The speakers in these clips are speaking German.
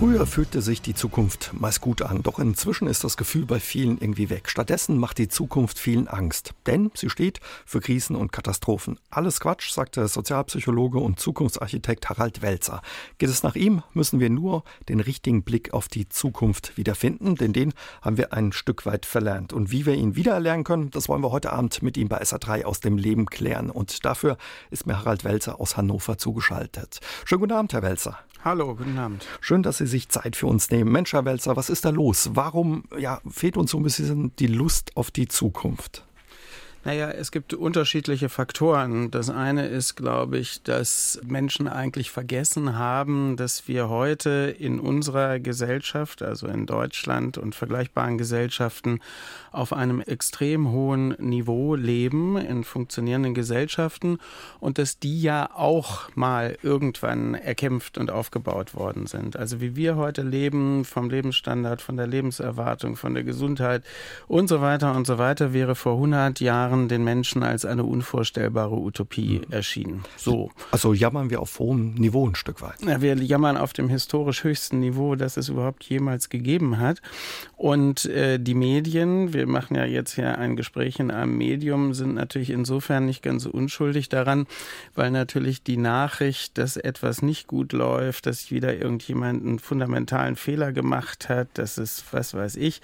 Früher fühlte sich die Zukunft meist gut an, doch inzwischen ist das Gefühl bei vielen irgendwie weg. Stattdessen macht die Zukunft vielen Angst, denn sie steht für Krisen und Katastrophen. Alles Quatsch, sagt der Sozialpsychologe und Zukunftsarchitekt Harald Welzer. Geht es nach ihm, müssen wir nur den richtigen Blick auf die Zukunft wiederfinden, denn den haben wir ein Stück weit verlernt. Und wie wir ihn wieder erlernen können, das wollen wir heute Abend mit ihm bei SR3 aus dem Leben klären. Und dafür ist mir Harald Welzer aus Hannover zugeschaltet. Schönen guten Abend, Herr Welzer. Hallo, guten Abend. Schön, dass Sie sich Zeit für uns nehmen. Mensch, Herr Welzer, was ist da los? Warum fehlt uns so ein bisschen die Lust auf die Zukunft? Naja, es gibt unterschiedliche Faktoren. Das eine ist, glaube ich, dass Menschen eigentlich vergessen haben, dass wir heute in unserer Gesellschaft, also in Deutschland und vergleichbaren Gesellschaften, auf einem extrem hohen Niveau leben, in funktionierenden Gesellschaften, und dass die ja auch mal irgendwann erkämpft und aufgebaut worden sind. Also wie wir heute leben, vom Lebensstandard, von der Lebenserwartung, von der Gesundheit und so weiter, wäre vor 100 Jahren den Menschen als eine unvorstellbare Utopie erschienen. So. Also jammern wir auf hohem Niveau ein Stück weit. Ja, wir jammern auf dem historisch höchsten Niveau, das es überhaupt jemals gegeben hat. Und die Medien, wir machen ja jetzt hier ein Gespräch in einem Medium, sind natürlich insofern nicht ganz unschuldig daran, weil natürlich die Nachricht, dass etwas nicht gut läuft, dass wieder irgendjemand einen fundamentalen Fehler gemacht hat, dass es, was weiß ich,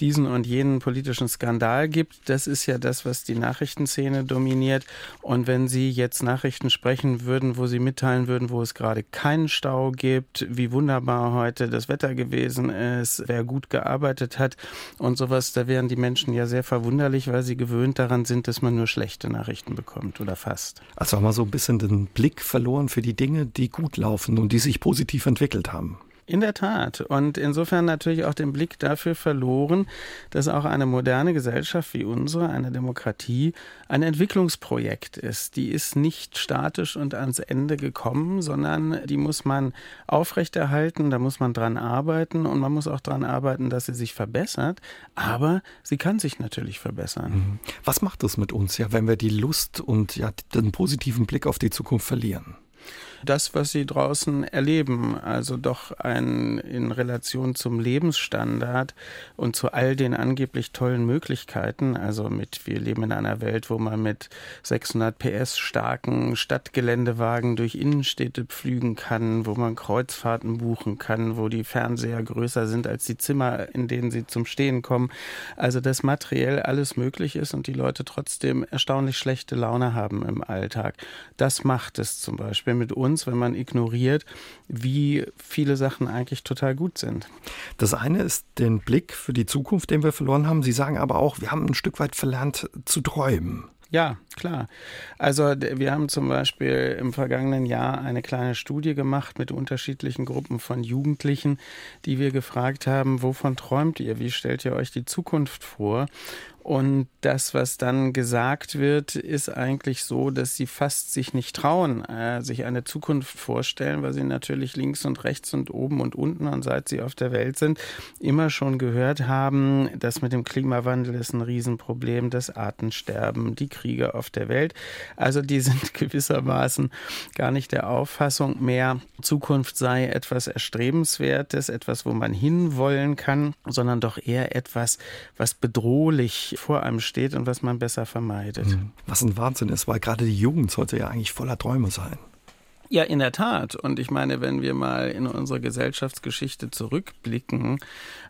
diesen und jenen politischen Skandal gibt, das ist ja das, was die Nachrichtenszene dominiert. Und wenn Sie jetzt Nachrichten sprechen würden, wo Sie mitteilen würden, wo es gerade keinen Stau gibt, wie wunderbar heute das Wetter gewesen ist, wer gut gearbeitet hat und sowas, da wären die Menschen ja sehr verwunderlich, weil sie gewöhnt daran sind, dass man nur schlechte Nachrichten bekommt oder fast. Also haben wir so ein bisschen den Blick verloren für die Dinge, die gut laufen und die sich positiv entwickelt haben. In der Tat. Und insofern natürlich auch den Blick dafür verloren, dass auch eine moderne Gesellschaft wie unsere, eine Demokratie, ein Entwicklungsprojekt ist. Die ist nicht statisch und ans Ende gekommen, sondern die muss man aufrechterhalten, da muss man dran arbeiten und man muss auch dran arbeiten, dass sie sich verbessert. Aber sie kann sich natürlich verbessern. Was macht das mit uns, wenn wir die Lust und den positiven Blick auf die Zukunft verlieren? Das, was sie draußen erleben, also doch in Relation zum Lebensstandard und zu all den angeblich tollen Möglichkeiten, also wir leben in einer Welt, wo man mit 600 PS starken Stadtgeländewagen durch Innenstädte pflügen kann, wo man Kreuzfahrten buchen kann, wo die Fernseher größer sind als die Zimmer, in denen sie zum Stehen kommen. Also dass materiell alles möglich ist und die Leute trotzdem erstaunlich schlechte Laune haben im Alltag. Das macht es zum Beispiel mit uns, wenn man ignoriert, wie viele Sachen eigentlich total gut sind. Das eine ist den Blick für die Zukunft, den wir verloren haben. Sie sagen aber auch, wir haben ein Stück weit verlernt zu träumen. Ja, klar. Also wir haben zum Beispiel im vergangenen Jahr eine kleine Studie gemacht mit unterschiedlichen Gruppen von Jugendlichen, die wir gefragt haben, wovon träumt ihr? Wie stellt ihr euch die Zukunft vor? Und das, was dann gesagt wird, ist eigentlich so, dass sie fast sich nicht trauen, sich eine Zukunft vorstellen, weil sie natürlich links und rechts und oben und unten und seit sie auf der Welt sind, immer schon gehört haben, dass mit dem Klimawandel ist ein Riesenproblem, das Artensterben, die Kriege auf der Welt. Also die sind gewissermaßen gar nicht der Auffassung mehr, Zukunft sei etwas Erstrebenswertes, etwas, wo man hinwollen kann, sondern doch eher etwas, was bedrohlich vor einem steht und was man besser vermeidet. Was ein Wahnsinn ist, weil gerade die Jugend sollte ja eigentlich voller Träume sein. Ja, in der Tat. Und ich meine, wenn wir mal in unsere Gesellschaftsgeschichte zurückblicken,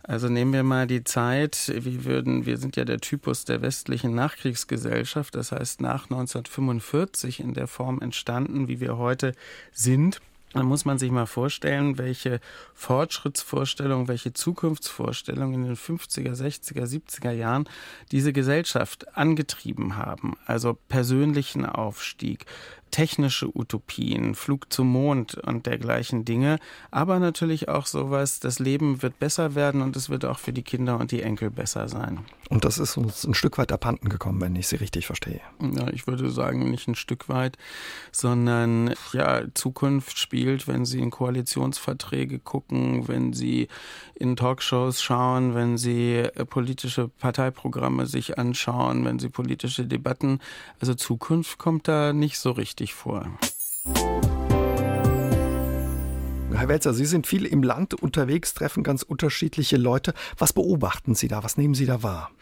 also nehmen wir mal die Zeit, wir sind ja der Typus der westlichen Nachkriegsgesellschaft, das heißt nach 1945 in der Form entstanden, wie wir heute sind. Dann muss man sich mal vorstellen, welche Fortschrittsvorstellungen, welche Zukunftsvorstellungen in den 50er, 60er, 70er Jahren diese Gesellschaft angetrieben haben. Also persönlichen Aufstieg, technische Utopien, Flug zum Mond und dergleichen Dinge. Aber natürlich auch sowas, das Leben wird besser werden und es wird auch für die Kinder und die Enkel besser sein. Und das ist uns ein Stück weit abhanden gekommen, wenn ich Sie richtig verstehe. Ja, ich würde sagen, nicht ein Stück weit, sondern Zukunft spielt, wenn Sie in Koalitionsverträge gucken, wenn Sie in Talkshows schauen, wenn Sie politische Parteiprogramme sich anschauen, wenn Sie politische Debatten. Also Zukunft kommt da nicht so richtig richtig vor. Herr Welzer, Sie sind viel im Land unterwegs, treffen ganz unterschiedliche Leute. Was beobachten Sie da? Was nehmen Sie da wahr?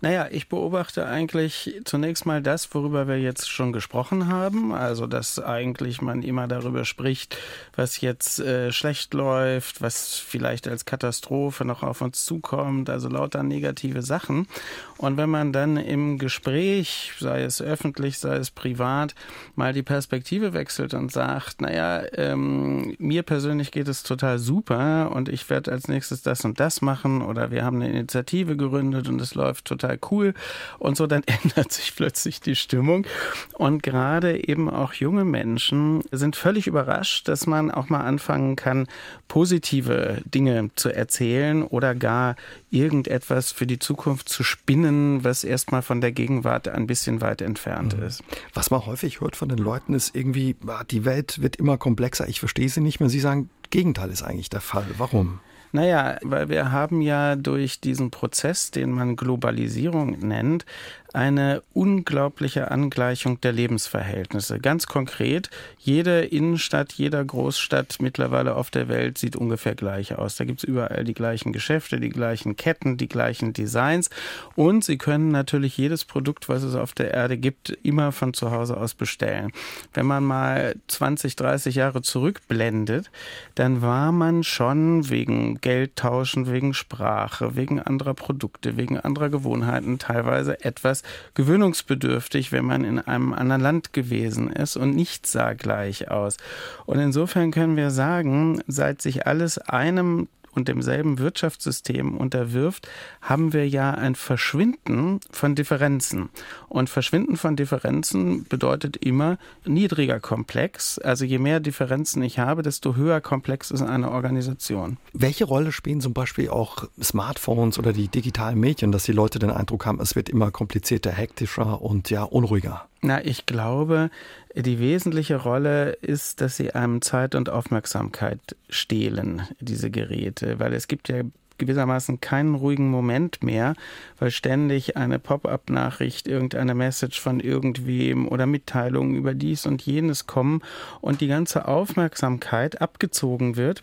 Naja, ich beobachte eigentlich zunächst mal das, worüber wir jetzt schon gesprochen haben. Also, dass eigentlich man immer darüber spricht, was jetzt schlecht läuft, was vielleicht als Katastrophe noch auf uns zukommt. Also lauter negative Sachen. Und wenn man dann im Gespräch, sei es öffentlich, sei es privat, mal die Perspektive wechselt und sagt, naja, mir persönlich geht es total super und ich werde als nächstes das und das machen oder wir haben eine Initiative gegründet und es läuft total cool und so, dann ändert sich plötzlich die Stimmung und gerade eben auch junge Menschen sind völlig überrascht, dass man auch mal anfangen kann, positive Dinge zu erzählen oder gar irgendetwas für die Zukunft zu spinnen, was erstmal von der Gegenwart ein bisschen weit entfernt ist. Was man häufig hört von den Leuten ist irgendwie, die Welt wird immer komplexer, ich verstehe sie nicht mehr. Sie sagen, Gegenteil ist eigentlich der Fall. Warum? Naja, weil wir haben ja durch diesen Prozess, den man Globalisierung nennt, eine unglaubliche Angleichung der Lebensverhältnisse. Ganz konkret, jede Innenstadt, jeder Großstadt mittlerweile auf der Welt sieht ungefähr gleich aus. Da gibt es überall die gleichen Geschäfte, die gleichen Ketten, die gleichen Designs. Und Sie können natürlich jedes Produkt, was es auf der Erde gibt, immer von zu Hause aus bestellen. Wenn man mal 20, 30 Jahre zurückblendet, dann war man schon wegen Geldtauschen, wegen Sprache, wegen anderer Produkte, wegen anderer Gewohnheiten teilweise etwas gewöhnungsbedürftig, wenn man in einem anderen Land gewesen ist und nichts sah gleich aus. Und insofern können wir sagen, seit sich alles einem und demselben Wirtschaftssystem unterwirft, haben wir ja ein Verschwinden von Differenzen. Und Verschwinden von Differenzen bedeutet immer niedriger Komplex. Also je mehr Differenzen ich habe, desto höher komplex ist eine Organisation. Welche Rolle spielen zum Beispiel auch Smartphones oder die digitalen Medien, dass die Leute den Eindruck haben, es wird immer komplizierter, hektischer und ja unruhiger? Na, ich glaube, die wesentliche Rolle ist, dass sie einem Zeit und Aufmerksamkeit stehlen, diese Geräte, weil es gibt ja gewissermaßen keinen ruhigen Moment mehr, weil ständig eine Pop-up-Nachricht, irgendeine Message von irgendwem oder Mitteilungen über dies und jenes kommen und die ganze Aufmerksamkeit abgezogen wird.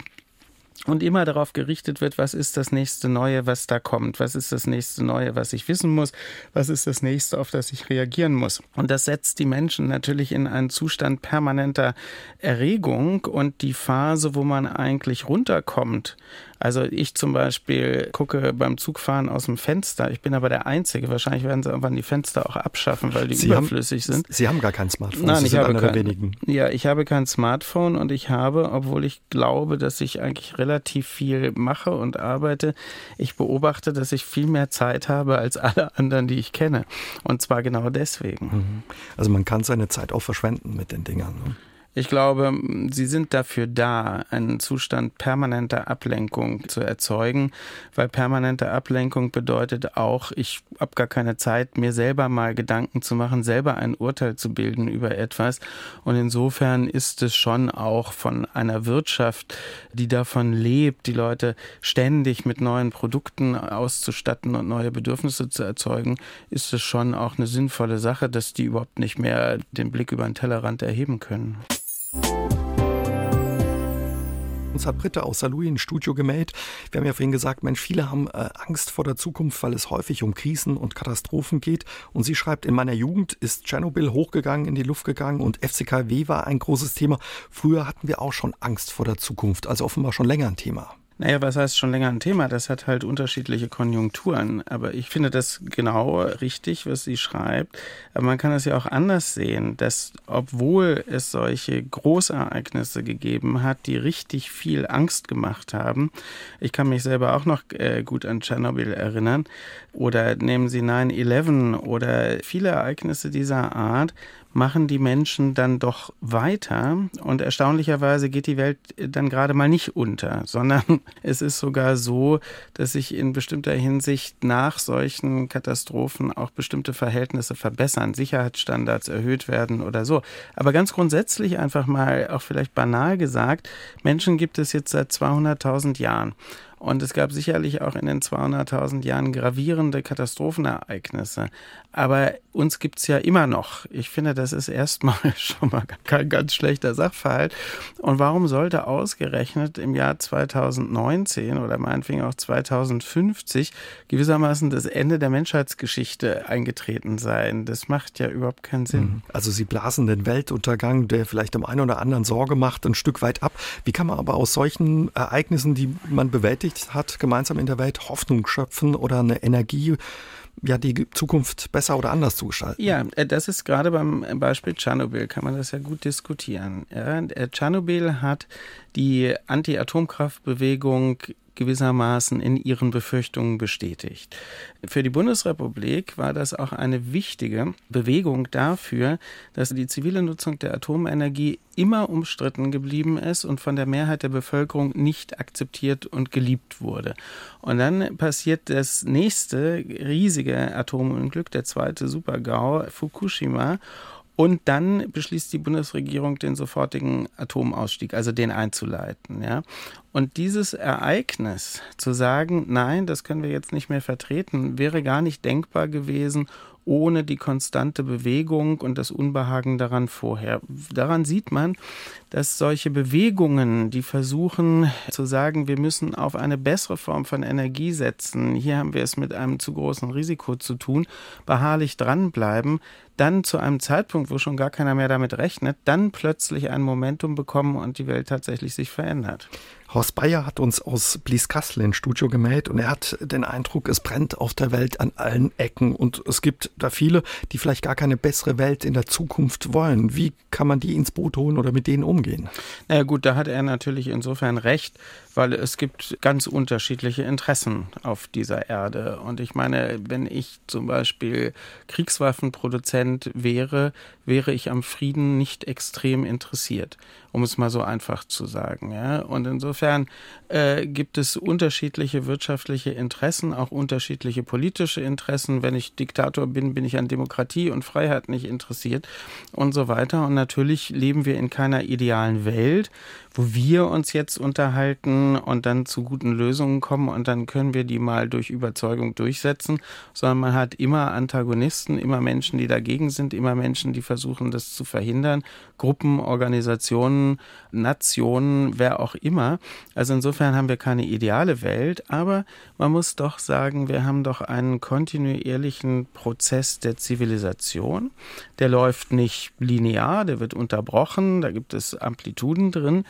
Und immer darauf gerichtet wird, was ist das nächste Neue, was da kommt? Was ist das nächste Neue, was ich wissen muss? Was ist das nächste, auf das ich reagieren muss? Und das setzt die Menschen natürlich in einen Zustand permanenter Erregung und die Phase, wo man eigentlich runterkommt. Also ich zum Beispiel gucke beim Zugfahren aus dem Fenster. Ich bin aber der Einzige. Wahrscheinlich werden sie irgendwann die Fenster auch abschaffen, weil die überflüssig sind. Sie haben gar kein Smartphone. Nein, ich habe kein Smartphone und ich habe, obwohl ich glaube, dass ich eigentlich relativ viel mache und arbeite, ich beobachte, dass ich viel mehr Zeit habe als alle anderen, die ich kenne. Und zwar genau deswegen. Also man kann seine Zeit auch verschwenden mit den Dingern, ne? Ich glaube, sie sind dafür da, einen Zustand permanenter Ablenkung zu erzeugen, weil permanente Ablenkung bedeutet auch, ich habe gar keine Zeit, mir selber mal Gedanken zu machen, selber ein Urteil zu bilden über etwas. Und insofern ist es schon auch von einer Wirtschaft, die davon lebt, die Leute ständig mit neuen Produkten auszustatten und neue Bedürfnisse zu erzeugen, ist es schon auch eine sinnvolle Sache, dass die überhaupt nicht mehr den Blick über den Tellerrand erheben können. Uns hat Britta aus Saarlouis ins Studio gemeldet. Wir haben ja vorhin gesagt, Mensch, viele haben Angst vor der Zukunft, weil es häufig um Krisen und Katastrophen geht. Und sie schreibt, in meiner Jugend ist Tschernobyl hochgegangen, in die Luft gegangen und FCKW war ein großes Thema. Früher hatten wir auch schon Angst vor der Zukunft, also offenbar schon länger ein Thema. Naja, was heißt schon länger ein Thema? Das hat halt unterschiedliche Konjunkturen. Aber ich finde das genau richtig, was sie schreibt. Aber man kann das ja auch anders sehen, dass obwohl es solche Großereignisse gegeben hat, die richtig viel Angst gemacht haben. Ich kann mich selber auch noch gut an Tschernobyl erinnern. Oder nehmen Sie 9/11 oder viele Ereignisse dieser Art, machen die Menschen dann doch weiter und erstaunlicherweise geht die Welt dann gerade mal nicht unter, sondern es ist sogar so, dass sich in bestimmter Hinsicht nach solchen Katastrophen auch bestimmte Verhältnisse verbessern, Sicherheitsstandards erhöht werden oder so. Aber ganz grundsätzlich einfach mal, auch vielleicht banal gesagt, Menschen gibt es jetzt seit 200.000 Jahren. Und es gab sicherlich auch in den 200.000 Jahren gravierende Katastrophenereignisse. Aber uns gibt es ja immer noch. Ich finde, das ist erstmal schon mal kein ganz schlechter Sachverhalt. Und warum sollte ausgerechnet im Jahr 2019 oder meinetwegen auch 2050 gewissermaßen das Ende der Menschheitsgeschichte eingetreten sein? Das macht ja überhaupt keinen Sinn. Also Sie blasen den Weltuntergang, der vielleicht dem einen oder anderen Sorge macht, ein Stück weit ab. Wie kann man aber aus solchen Ereignissen, die man bewältigt hat, gemeinsam in der Welt Hoffnung schöpfen oder eine Energie, ja, die Zukunft besser oder anders zu gestalten? Ja, das ist gerade beim Beispiel Tschernobyl, kann man das ja gut diskutieren. Ja, Tschernobyl hat die Anti-Atomkraft-Bewegung gewissermaßen in ihren Befürchtungen bestätigt. Für die Bundesrepublik war das auch eine wichtige Bewegung dafür, dass die zivile Nutzung der Atomenergie immer umstritten geblieben ist und von der Mehrheit der Bevölkerung nicht akzeptiert und geliebt wurde. Und dann passiert das nächste riesige Atomunglück, der zweite Super-GAU, Fukushima. Und dann beschließt die Bundesregierung, den sofortigen Atomausstieg, also den einzuleiten. Ja. Und dieses Ereignis, zu sagen, nein, das können wir jetzt nicht mehr vertreten, wäre gar nicht denkbar gewesen ohne die konstante Bewegung und das Unbehagen daran vorher. Daran sieht man, dass solche Bewegungen, die versuchen zu sagen, wir müssen auf eine bessere Form von Energie setzen, hier haben wir es mit einem zu großen Risiko zu tun, beharrlich dranbleiben, dann zu einem Zeitpunkt, wo schon gar keiner mehr damit rechnet, dann plötzlich ein Momentum bekommen und die Welt tatsächlich sich verändert. Horst Bayer hat uns aus Blieskastel ins Studio gemeldet und er hat den Eindruck, es brennt auf der Welt an allen Ecken und es gibt da viele, die vielleicht gar keine bessere Welt in der Zukunft wollen. Wie kann man die ins Boot holen oder mit denen umgehen? Na ja, gut, da hat er natürlich insofern recht, weil es gibt ganz unterschiedliche Interessen auf dieser Erde. Und ich meine, wenn ich zum Beispiel Kriegswaffenproduzent wäre, wäre ich am Frieden nicht extrem interessiert, um es mal so einfach zu sagen. Ja? Und insofern gibt es unterschiedliche wirtschaftliche Interessen, auch unterschiedliche politische Interessen. Wenn ich Diktator bin, bin ich an Demokratie und Freiheit nicht interessiert und so weiter. Und natürlich leben wir in keiner idealen Welt, wo wir uns jetzt unterhalten und dann zu guten Lösungen kommen und dann können wir die mal durch Überzeugung durchsetzen, sondern man hat immer Antagonisten, immer Menschen, die dagegen sind, immer Menschen, die versuchen, das zu verhindern, Gruppen, Organisationen, Nationen, wer auch immer. Also insofern haben wir keine ideale Welt, aber man muss doch sagen, wir haben doch einen kontinuierlichen Prozess der Zivilisation. Der läuft nicht linear, der wird unterbrochen, da gibt es Amplituden drin.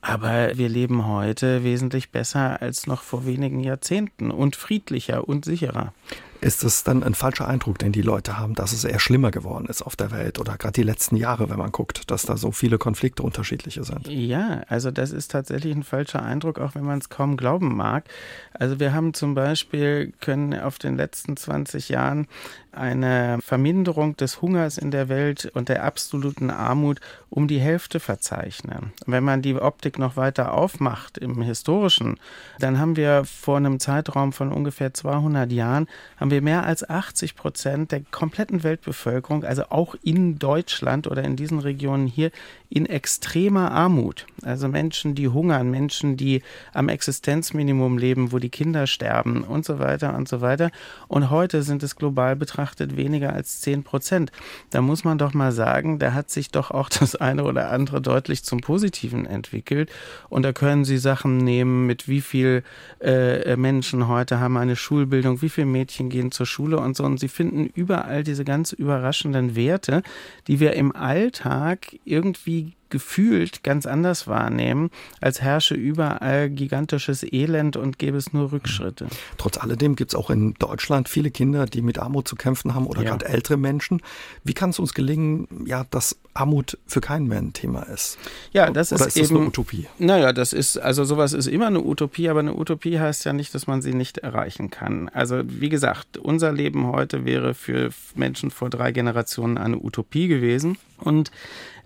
Aber wir leben heute wesentlich besser als noch vor wenigen Jahrzehnten und friedlicher und sicherer. Ist es dann ein falscher Eindruck, den die Leute haben, dass es eher schlimmer geworden ist auf der Welt oder gerade die letzten Jahre, wenn man guckt, dass da so viele Konflikte unterschiedliche sind? Ja, also das ist tatsächlich ein falscher Eindruck, auch wenn man es kaum glauben mag. Also wir haben zum Beispiel, können auf den letzten 20 Jahren eine Verminderung des Hungers in der Welt und der absoluten Armut um die Hälfte verzeichnen. Wenn man die Optik noch weiter aufmacht im Historischen, dann haben wir vor einem Zeitraum von ungefähr 200 Jahren, haben wir mehr als 80% der kompletten Weltbevölkerung, also auch in Deutschland oder in diesen Regionen hier, in extremer Armut. Also Menschen, die hungern, Menschen, die am Existenzminimum leben, wo die Kinder sterben und so weiter und so weiter. Und heute sind es global betrachtet weniger als 10%. Da muss man doch mal sagen, da hat sich doch auch das eine oder andere deutlich zum Positiven entwickelt. Und da können Sie Sachen nehmen, mit wie viel Menschen heute haben eine Schulbildung, wie viele Mädchen gehen zur Schule und so. Und Sie finden überall diese ganz überraschenden Werte, die wir im Alltag irgendwie gefühlt ganz anders wahrnehmen, als herrsche überall gigantisches Elend und gäbe es nur Rückschritte. Trotz alledem gibt es auch in Deutschland viele Kinder, die mit Armut zu kämpfen haben oder gerade ältere Menschen. Wie kann es uns gelingen, ja, dass Armut für keinen mehr ein Thema ist? Ja, das oder ist eben, das eine Utopie? Naja, das ist, also sowas ist immer eine Utopie, aber eine Utopie heißt ja nicht, dass man sie nicht erreichen kann. Also wie gesagt, unser Leben heute wäre für Menschen vor 3 Generationen eine Utopie gewesen und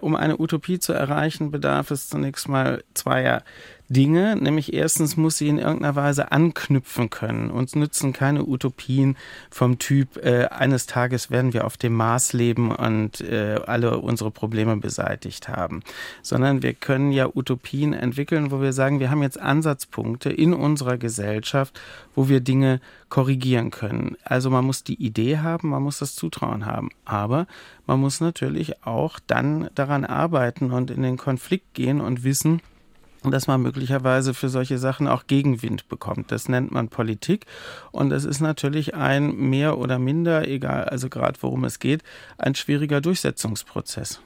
um eine Utopie zu erreichen, bedarf es zunächst mal zweier Dinge, nämlich erstens muss sie in irgendeiner Weise anknüpfen können. Uns nützen keine Utopien vom Typ, eines Tages werden wir auf dem Mars leben und alle unsere Probleme beseitigt haben, sondern wir können ja Utopien entwickeln, wo wir sagen, wir haben jetzt Ansatzpunkte in unserer Gesellschaft, wo wir Dinge korrigieren können. Also man muss die Idee haben, man muss das Zutrauen haben, aber man muss natürlich auch dann daran arbeiten und in den Konflikt gehen und wissen, dass man möglicherweise für solche Sachen auch Gegenwind bekommt. Das nennt man Politik und das ist natürlich ein mehr oder minder, egal, also gerade worum es geht, ein schwieriger Durchsetzungsprozess.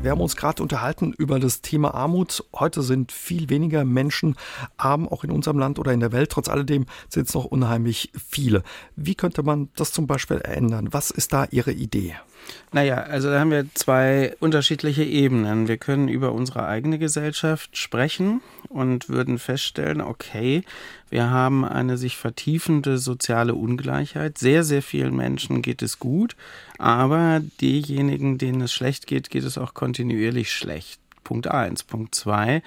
Wir haben uns gerade unterhalten über das Thema Armut. Heute sind viel weniger Menschen arm, auch in unserem Land oder in der Welt. Trotz alledem sind es noch unheimlich viele. Wie könnte man das zum Beispiel ändern? Was ist da Ihre Idee? Naja, also da haben wir zwei unterschiedliche Ebenen. Wir können über unsere eigene Gesellschaft sprechen und würden feststellen, okay, wir haben eine sich vertiefende soziale Ungleichheit. Sehr, sehr vielen Menschen geht es gut, aber diejenigen, denen es schlecht geht, geht es auch kontinuierlich schlecht. Punkt 1. Punkt 2.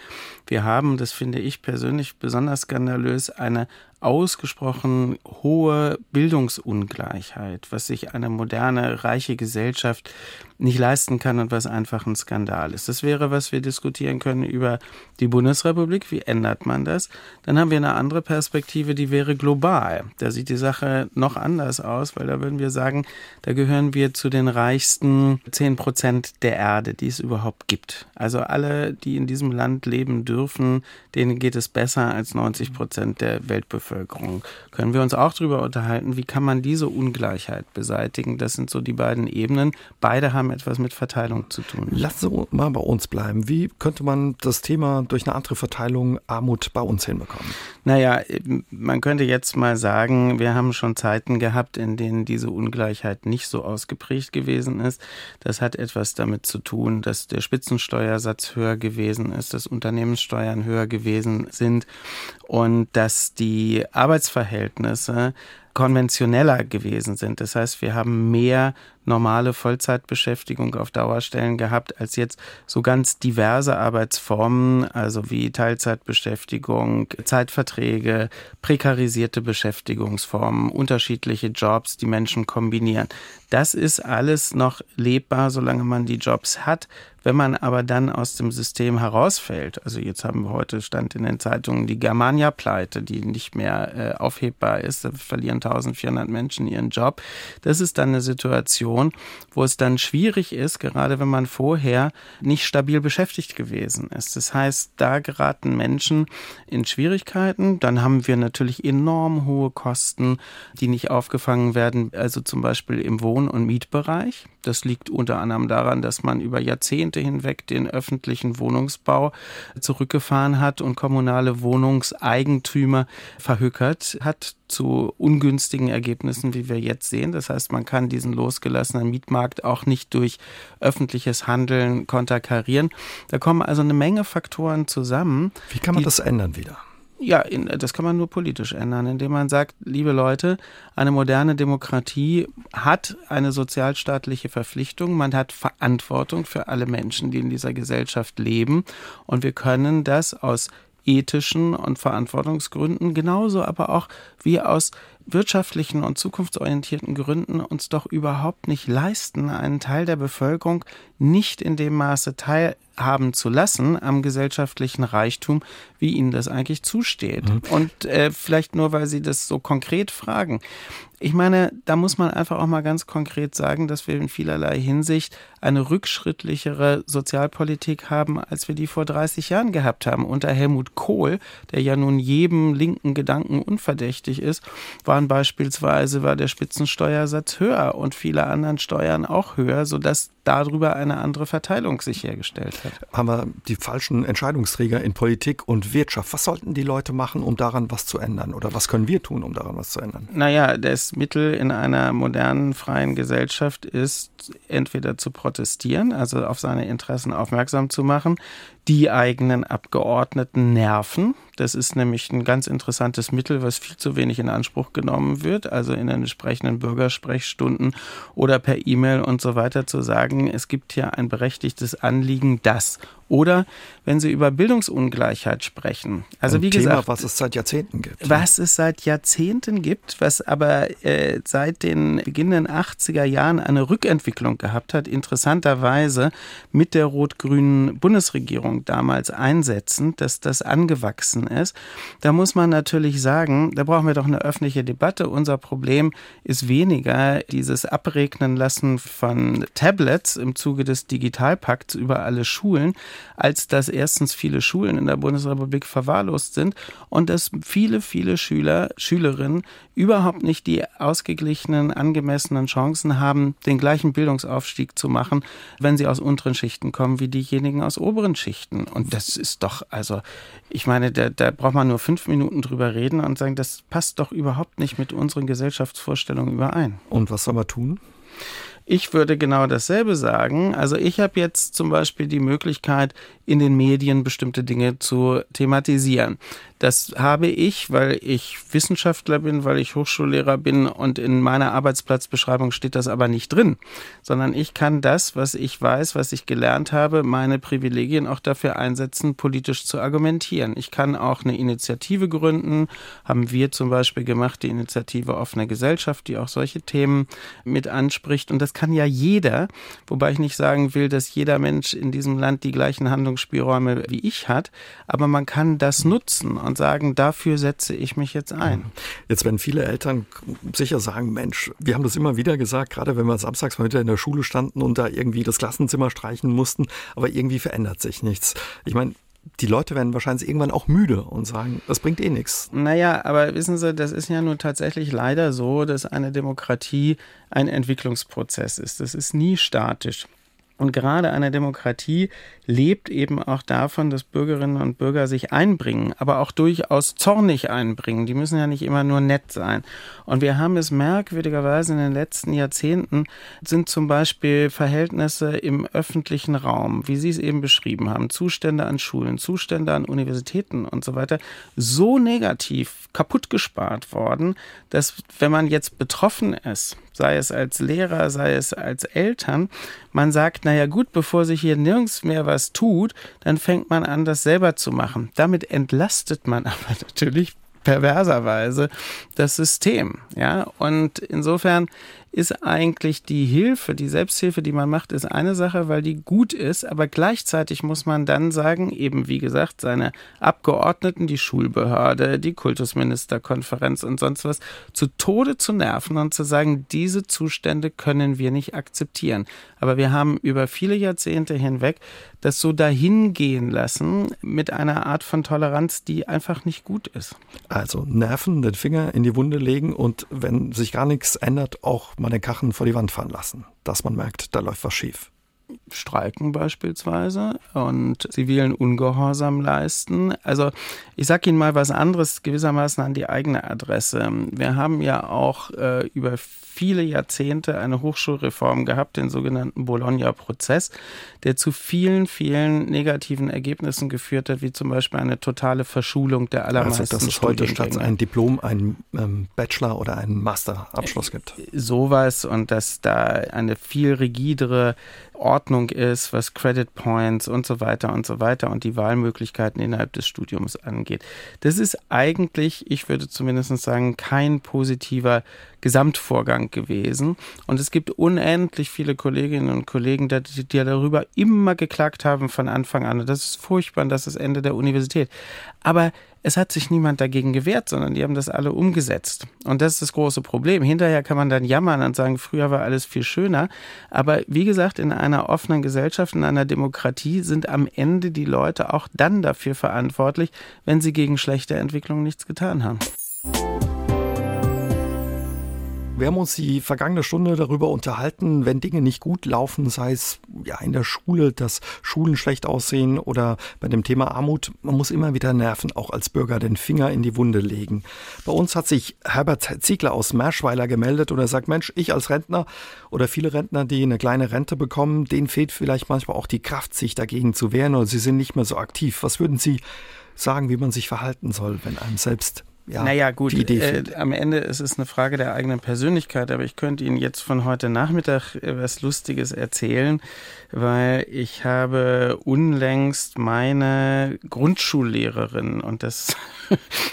Wir haben, das finde ich persönlich besonders skandalös, eine ausgesprochen hohe Bildungsungleichheit, was sich eine moderne, reiche Gesellschaft nicht leisten kann und was einfach ein Skandal ist. Das wäre, was wir diskutieren können über die Bundesrepublik. Wie ändert man das? Dann haben wir eine andere Perspektive, die wäre global. Da sieht die Sache noch anders aus, weil da würden wir sagen, da gehören wir zu den reichsten 10% der Erde, die es überhaupt gibt. Also alle, die in diesem Land leben dürfen, denen geht es besser als 90% der Weltbevölkerung. Können wir uns auch darüber unterhalten, wie kann man diese Ungleichheit beseitigen? Das sind so die beiden Ebenen. Beide haben etwas mit Verteilung zu tun. Lass uns mal bei uns bleiben. Wie könnte man das Thema durch eine andere Verteilung Armut bei uns hinbekommen? Naja, man könnte jetzt mal sagen, wir haben schon Zeiten gehabt, in denen diese Ungleichheit nicht so ausgeprägt gewesen ist. Das hat etwas damit zu tun, dass der Spitzensteuersatz höher gewesen ist, dass Unternehmenssteuern höher gewesen sind und dass die Arbeitsverhältnisse konventioneller gewesen sind. Das heißt, wir haben mehr normale Vollzeitbeschäftigung auf Dauerstellen gehabt, als jetzt so ganz diverse Arbeitsformen, also wie Teilzeitbeschäftigung, Zeitverträge, prekarisierte Beschäftigungsformen, unterschiedliche Jobs, die Menschen kombinieren. Das ist alles noch lebbar, solange man die Jobs hat. Wenn man aber dann aus dem System herausfällt, also jetzt haben wir heute, stand in den Zeitungen, die Germania-Pleite, die nicht mehr aufhebbar ist, da verlieren 1400 Menschen ihren Job. Das ist dann eine Situation, wo es dann schwierig ist, gerade wenn man vorher nicht stabil beschäftigt gewesen ist. Das heißt, da geraten Menschen in Schwierigkeiten. Dann haben wir natürlich enorm hohe Kosten, die nicht aufgefangen werden, also zum Beispiel im Wohn- und Mietbereich. Das liegt unter anderem daran, dass man über Jahrzehnte hinweg den öffentlichen Wohnungsbau zurückgefahren hat und kommunale Wohnungseigentümer verhökert hat zu ungünstigen Ergebnissen, wie wir jetzt sehen. Das heißt, man kann diesen losgelassenen Mietmarkt auch nicht durch öffentliches Handeln konterkarieren. Da kommen also eine Menge Faktoren zusammen. Wie kann man das ändern wieder? Ja, das kann man nur politisch ändern, indem man sagt, liebe Leute, eine moderne Demokratie hat eine sozialstaatliche Verpflichtung, man hat Verantwortung für alle Menschen, die in dieser Gesellschaft leben und wir können das aus ethischen und Verantwortungsgründen, genauso aber auch wie aus wirtschaftlichen und zukunftsorientierten Gründen uns doch überhaupt nicht leisten, einen Teil der Bevölkerung nicht in dem Maße teilhaben zu lassen am gesellschaftlichen Reichtum, wie ihnen das eigentlich zusteht. Mhm. Und vielleicht nur, weil Sie das so konkret fragen. Ich meine, da muss man einfach auch mal ganz konkret sagen, dass wir in vielerlei Hinsicht eine rückschrittlichere Sozialpolitik haben, als wir die vor 30 Jahren gehabt haben. Unter Helmut Kohl, der ja nun jedem linken Gedanken unverdächtig ist, war beispielsweise der Spitzensteuersatz höher und viele anderen Steuern auch höher, sodass darüber eine andere Verteilung sich hergestellt hat. Haben wir die falschen Entscheidungsträger in Politik und Wirtschaft? Was sollten die Leute machen, um daran was zu ändern? Oder was können wir tun, um daran was zu ändern? Naja, das Mittel in einer modernen, freien Gesellschaft ist, entweder zu protestieren, also auf seine Interessen aufmerksam zu machen, die eigenen Abgeordneten nerven. Das ist nämlich ein ganz interessantes Mittel, was viel zu wenig in Anspruch genommen wird, also in den entsprechenden Bürgersprechstunden oder per E-Mail und so weiter zu sagen, es gibt hier ein berechtigtes Anliegen, das Oder wenn Sie über Bildungsungleichheit sprechen. Also wie gesagt, was es seit Jahrzehnten gibt. Was es seit Jahrzehnten gibt, was aber seit den beginnenden 80er Jahren eine Rückentwicklung gehabt hat, interessanterweise mit der rot-grünen Bundesregierung damals einsetzend, dass das angewachsen ist. Da muss man natürlich sagen, da brauchen wir doch eine öffentliche Debatte. Unser Problem ist weniger dieses Abregnen lassen von Tablets im Zuge des Digitalpakts über alle Schulen, als dass erstens viele Schulen in der Bundesrepublik verwahrlost sind und dass viele, viele Schüler, Schülerinnen überhaupt nicht die ausgeglichenen, angemessenen Chancen haben, den gleichen Bildungsaufstieg zu machen, wenn sie aus unteren Schichten kommen, wie diejenigen aus oberen Schichten. Und das ist doch, also ich meine, da braucht man nur 5 Minuten drüber reden und sagen, das passt doch überhaupt nicht mit unseren Gesellschaftsvorstellungen überein. Und was soll man tun? Ich würde genau dasselbe sagen. Also ich habe jetzt zum Beispiel die Möglichkeit, in den Medien bestimmte Dinge zu thematisieren. Das habe ich, weil ich Wissenschaftler bin, weil ich Hochschullehrer bin und in meiner Arbeitsplatzbeschreibung steht das aber nicht drin, sondern ich kann das, was ich weiß, was ich gelernt habe, meine Privilegien auch dafür einsetzen, politisch zu argumentieren. Ich kann auch eine Initiative gründen, haben wir zum Beispiel gemacht, die Initiative Offene Gesellschaft, die auch solche Themen mit anspricht und das kann ja jeder, wobei ich nicht sagen will, dass jeder Mensch in diesem Land die gleichen Handlungsspielräume wie ich hat, aber man kann das nutzen und sagen, dafür setze ich mich jetzt ein. Jetzt werden viele Eltern sicher sagen, Mensch, wir haben das immer wieder gesagt, gerade wenn wir samstags mal wieder in der Schule standen und da irgendwie das Klassenzimmer streichen mussten, aber irgendwie verändert sich nichts. Ich meine, die Leute werden wahrscheinlich irgendwann auch müde und sagen, das bringt eh nichts. Naja, aber wissen Sie, das ist ja nun tatsächlich leider so, dass eine Demokratie ein Entwicklungsprozess ist. Das ist nie statisch. Und gerade eine Demokratie lebt eben auch davon, dass Bürgerinnen und Bürger sich einbringen, aber auch durchaus zornig einbringen. Die müssen ja nicht immer nur nett sein. Und wir haben es merkwürdigerweise in den letzten Jahrzehnten, sind zum Beispiel Verhältnisse im öffentlichen Raum, wie Sie es eben beschrieben haben, Zustände an Schulen, Zustände an Universitäten und so weiter, so negativ kaputt gespart worden, dass wenn man jetzt betroffen ist, sei es als Lehrer, sei es als Eltern, man sagt, naja gut, bevor sich hier nirgends mehr was tut, dann fängt man an, das selber zu machen. Damit entlastet man aber natürlich perverserweise das System. Ja? Und insofern ist eigentlich die Hilfe, die Selbsthilfe, die man macht, ist eine Sache, weil die gut ist, aber gleichzeitig muss man dann sagen, eben wie gesagt, seine Abgeordneten, die Schulbehörde, die Kultusministerkonferenz und sonst was, zu Tode zu nerven und zu sagen, diese Zustände können wir nicht akzeptieren. Aber wir haben über viele Jahrzehnte hinweg das so dahingehen lassen mit einer Art von Toleranz, die einfach nicht gut ist. Also nerven, den Finger in die Wunde legen und wenn sich gar nichts ändert, auch mal den Karren vor die Wand fahren lassen, dass man merkt, da läuft was schief. Streiken beispielsweise und zivilen Ungehorsam leisten. Also ich sage Ihnen mal was anderes gewissermaßen an die eigene Adresse. Wir haben ja auch über viele Jahrzehnte eine Hochschulreform gehabt, den sogenannten Bologna-Prozess, der zu vielen, vielen negativen Ergebnissen geführt hat, wie zum Beispiel eine totale Verschulung der allermeisten Studiengänge. Also dass es heute statt ein Diplom einen Bachelor- oder einen Masterabschluss gibt. Sowas und dass da eine viel rigidere Ordnung ist, was Credit Points und so weiter und so weiter und die Wahlmöglichkeiten innerhalb des Studiums angeht. Das ist eigentlich, ich würde zumindest sagen, kein positiver Gesamtvorgang gewesen. Und es gibt unendlich viele Kolleginnen und Kollegen, die darüber immer geklagt haben von Anfang an. Das ist furchtbar und das ist Ende der Universität. Aber es hat sich niemand dagegen gewehrt, sondern die haben das alle umgesetzt. Und das ist das große Problem. Hinterher kann man dann jammern und sagen, früher war alles viel schöner. Aber wie gesagt, in einer offenen Gesellschaft, in einer Demokratie sind am Ende die Leute auch dann dafür verantwortlich, wenn sie gegen schlechte Entwicklungen nichts getan haben. Wir haben uns die vergangene Stunde darüber unterhalten, wenn Dinge nicht gut laufen, sei es ja in der Schule, dass Schulen schlecht aussehen oder bei dem Thema Armut. Man muss immer wieder nerven, auch als Bürger den Finger in die Wunde legen. Bei uns hat sich Herbert Ziegler aus Merschweiler gemeldet und er sagt, Mensch, ich als Rentner oder viele Rentner, die eine kleine Rente bekommen, denen fehlt vielleicht manchmal auch die Kraft, sich dagegen zu wehren oder sie sind nicht mehr so aktiv. Was würden Sie sagen, wie man sich verhalten soll, wenn einem selbst ja, naja, gut, die Idee fehlt. Am Ende ist es eine Frage der eigenen Persönlichkeit, aber ich könnte Ihnen jetzt von heute Nachmittag was Lustiges erzählen, weil ich habe unlängst meine Grundschullehrerin, und das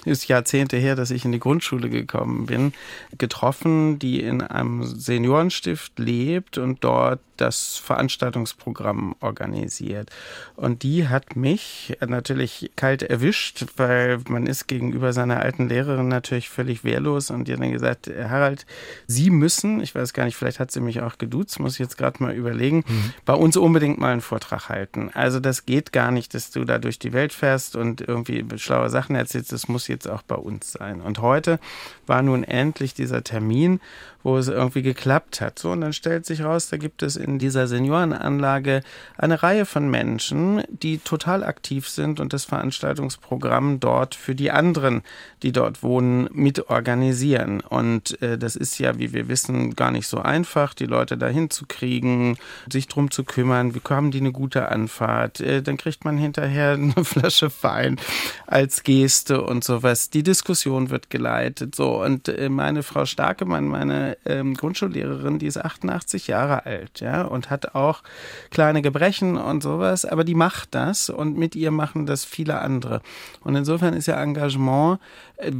ist Jahrzehnte her, dass ich in die Grundschule gekommen bin, getroffen, die in einem Seniorenstift lebt und dort das Veranstaltungsprogramm organisiert. Und die hat mich natürlich kalt erwischt, weil man ist gegenüber seiner alten Lehrerin natürlich völlig wehrlos, und die hat dann gesagt, Harald, Sie müssen, ich weiß gar nicht, vielleicht hat sie mich auch geduzt, muss ich jetzt gerade mal überlegen, bei uns unbedingt mal einen Vortrag halten. Also das geht gar nicht, dass du da durch die Welt fährst und irgendwie schlaue Sachen erzählst, das muss jetzt auch bei uns sein. Und heute war nun endlich dieser Termin, wo es irgendwie geklappt hat. So, und dann stellt sich raus, da gibt es in dieser Seniorenanlage eine Reihe von Menschen, die total aktiv sind und das Veranstaltungsprogramm dort für die anderen, die dort wohnen, mit organisieren. Und das ist ja, wie wir wissen, gar nicht so einfach, die Leute da hinzukriegen, sich drum zu kümmern, wie haben die eine gute Anfahrt, dann kriegt man hinterher eine Flasche Wein als Geste und sowas. Die Diskussion wird geleitet. So, und meine Frau Starkemann, meine Grundschullehrerin, die ist 88 Jahre alt, ja, und hat auch kleine Gebrechen und sowas, aber die macht das, und mit ihr machen das viele andere. Und insofern ist ja Engagement,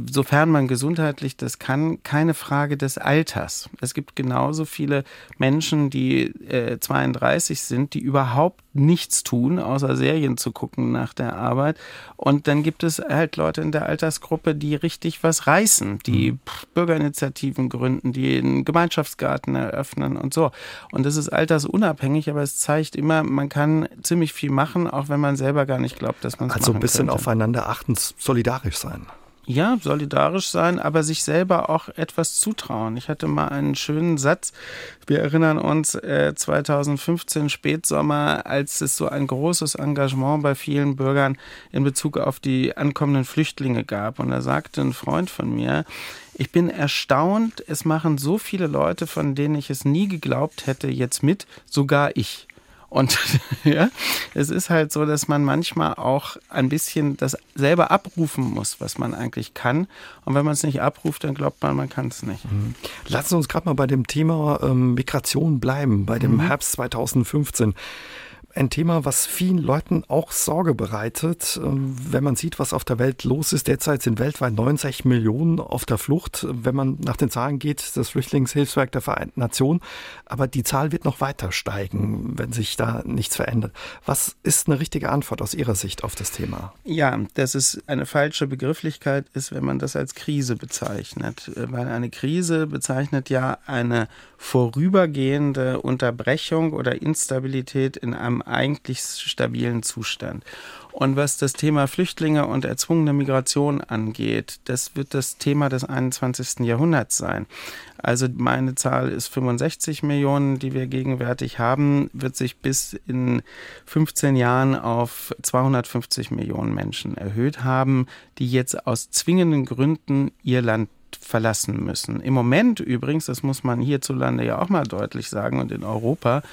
sofern man gesundheitlich das kann, keine Frage des Alters. Es gibt genauso viele Menschen, die 32 sind, die überhaupt nichts tun, außer Serien zu gucken nach der Arbeit. Und dann gibt es halt Leute in der Altersgruppe, die richtig was reißen, die Bürgerinitiativen gründen, die einen Gemeinschaftsgarten eröffnen und so. Und das ist altersunabhängig, aber es zeigt immer, man kann ziemlich viel machen, auch wenn man selber gar nicht glaubt, dass man es machen könnte. Also ein bisschen aufeinander achten, solidarisch sein. Ja, solidarisch sein, aber sich selber auch etwas zutrauen. Ich hatte mal einen schönen Satz. Wir erinnern uns 2015 Spätsommer, als es so ein großes Engagement bei vielen Bürgern in Bezug auf die ankommenden Flüchtlinge gab. Und da sagte ein Freund von mir, ich bin erstaunt, es machen so viele Leute, von denen ich es nie geglaubt hätte, jetzt mit, sogar ich. Und ja, es ist halt so, dass man manchmal auch ein bisschen das selber abrufen muss, was man eigentlich kann. Und wenn man es nicht abruft, dann glaubt man, man kann es nicht. Lassen Sie uns gerade mal bei dem Thema Migration bleiben, bei dem Herbst 2015. Ein Thema, was vielen Leuten auch Sorge bereitet, wenn man sieht, was auf der Welt los ist. Derzeit sind weltweit 90 Millionen auf der Flucht, wenn man nach den Zahlen geht, das Flüchtlingshilfswerk der Vereinten Nationen. Aber die Zahl wird noch weiter steigen, wenn sich da nichts verändert. Was ist eine richtige Antwort aus Ihrer Sicht auf das Thema? Ja, dass es eine falsche Begrifflichkeit ist, wenn man das als Krise bezeichnet. Weil eine Krise bezeichnet ja eine vorübergehende Unterbrechung oder Instabilität in einem eigentlich stabilen Zustand. Und was das Thema Flüchtlinge und erzwungene Migration angeht, das wird das Thema des 21. Jahrhunderts sein. Also meine Zahl ist 65 Millionen, die wir gegenwärtig haben, wird sich bis in 15 Jahren auf 250 Millionen Menschen erhöht haben, die jetzt aus zwingenden Gründen ihr Land verlassen müssen. Im Moment übrigens, das muss man hierzulande ja auch mal deutlich sagen, und in Europa,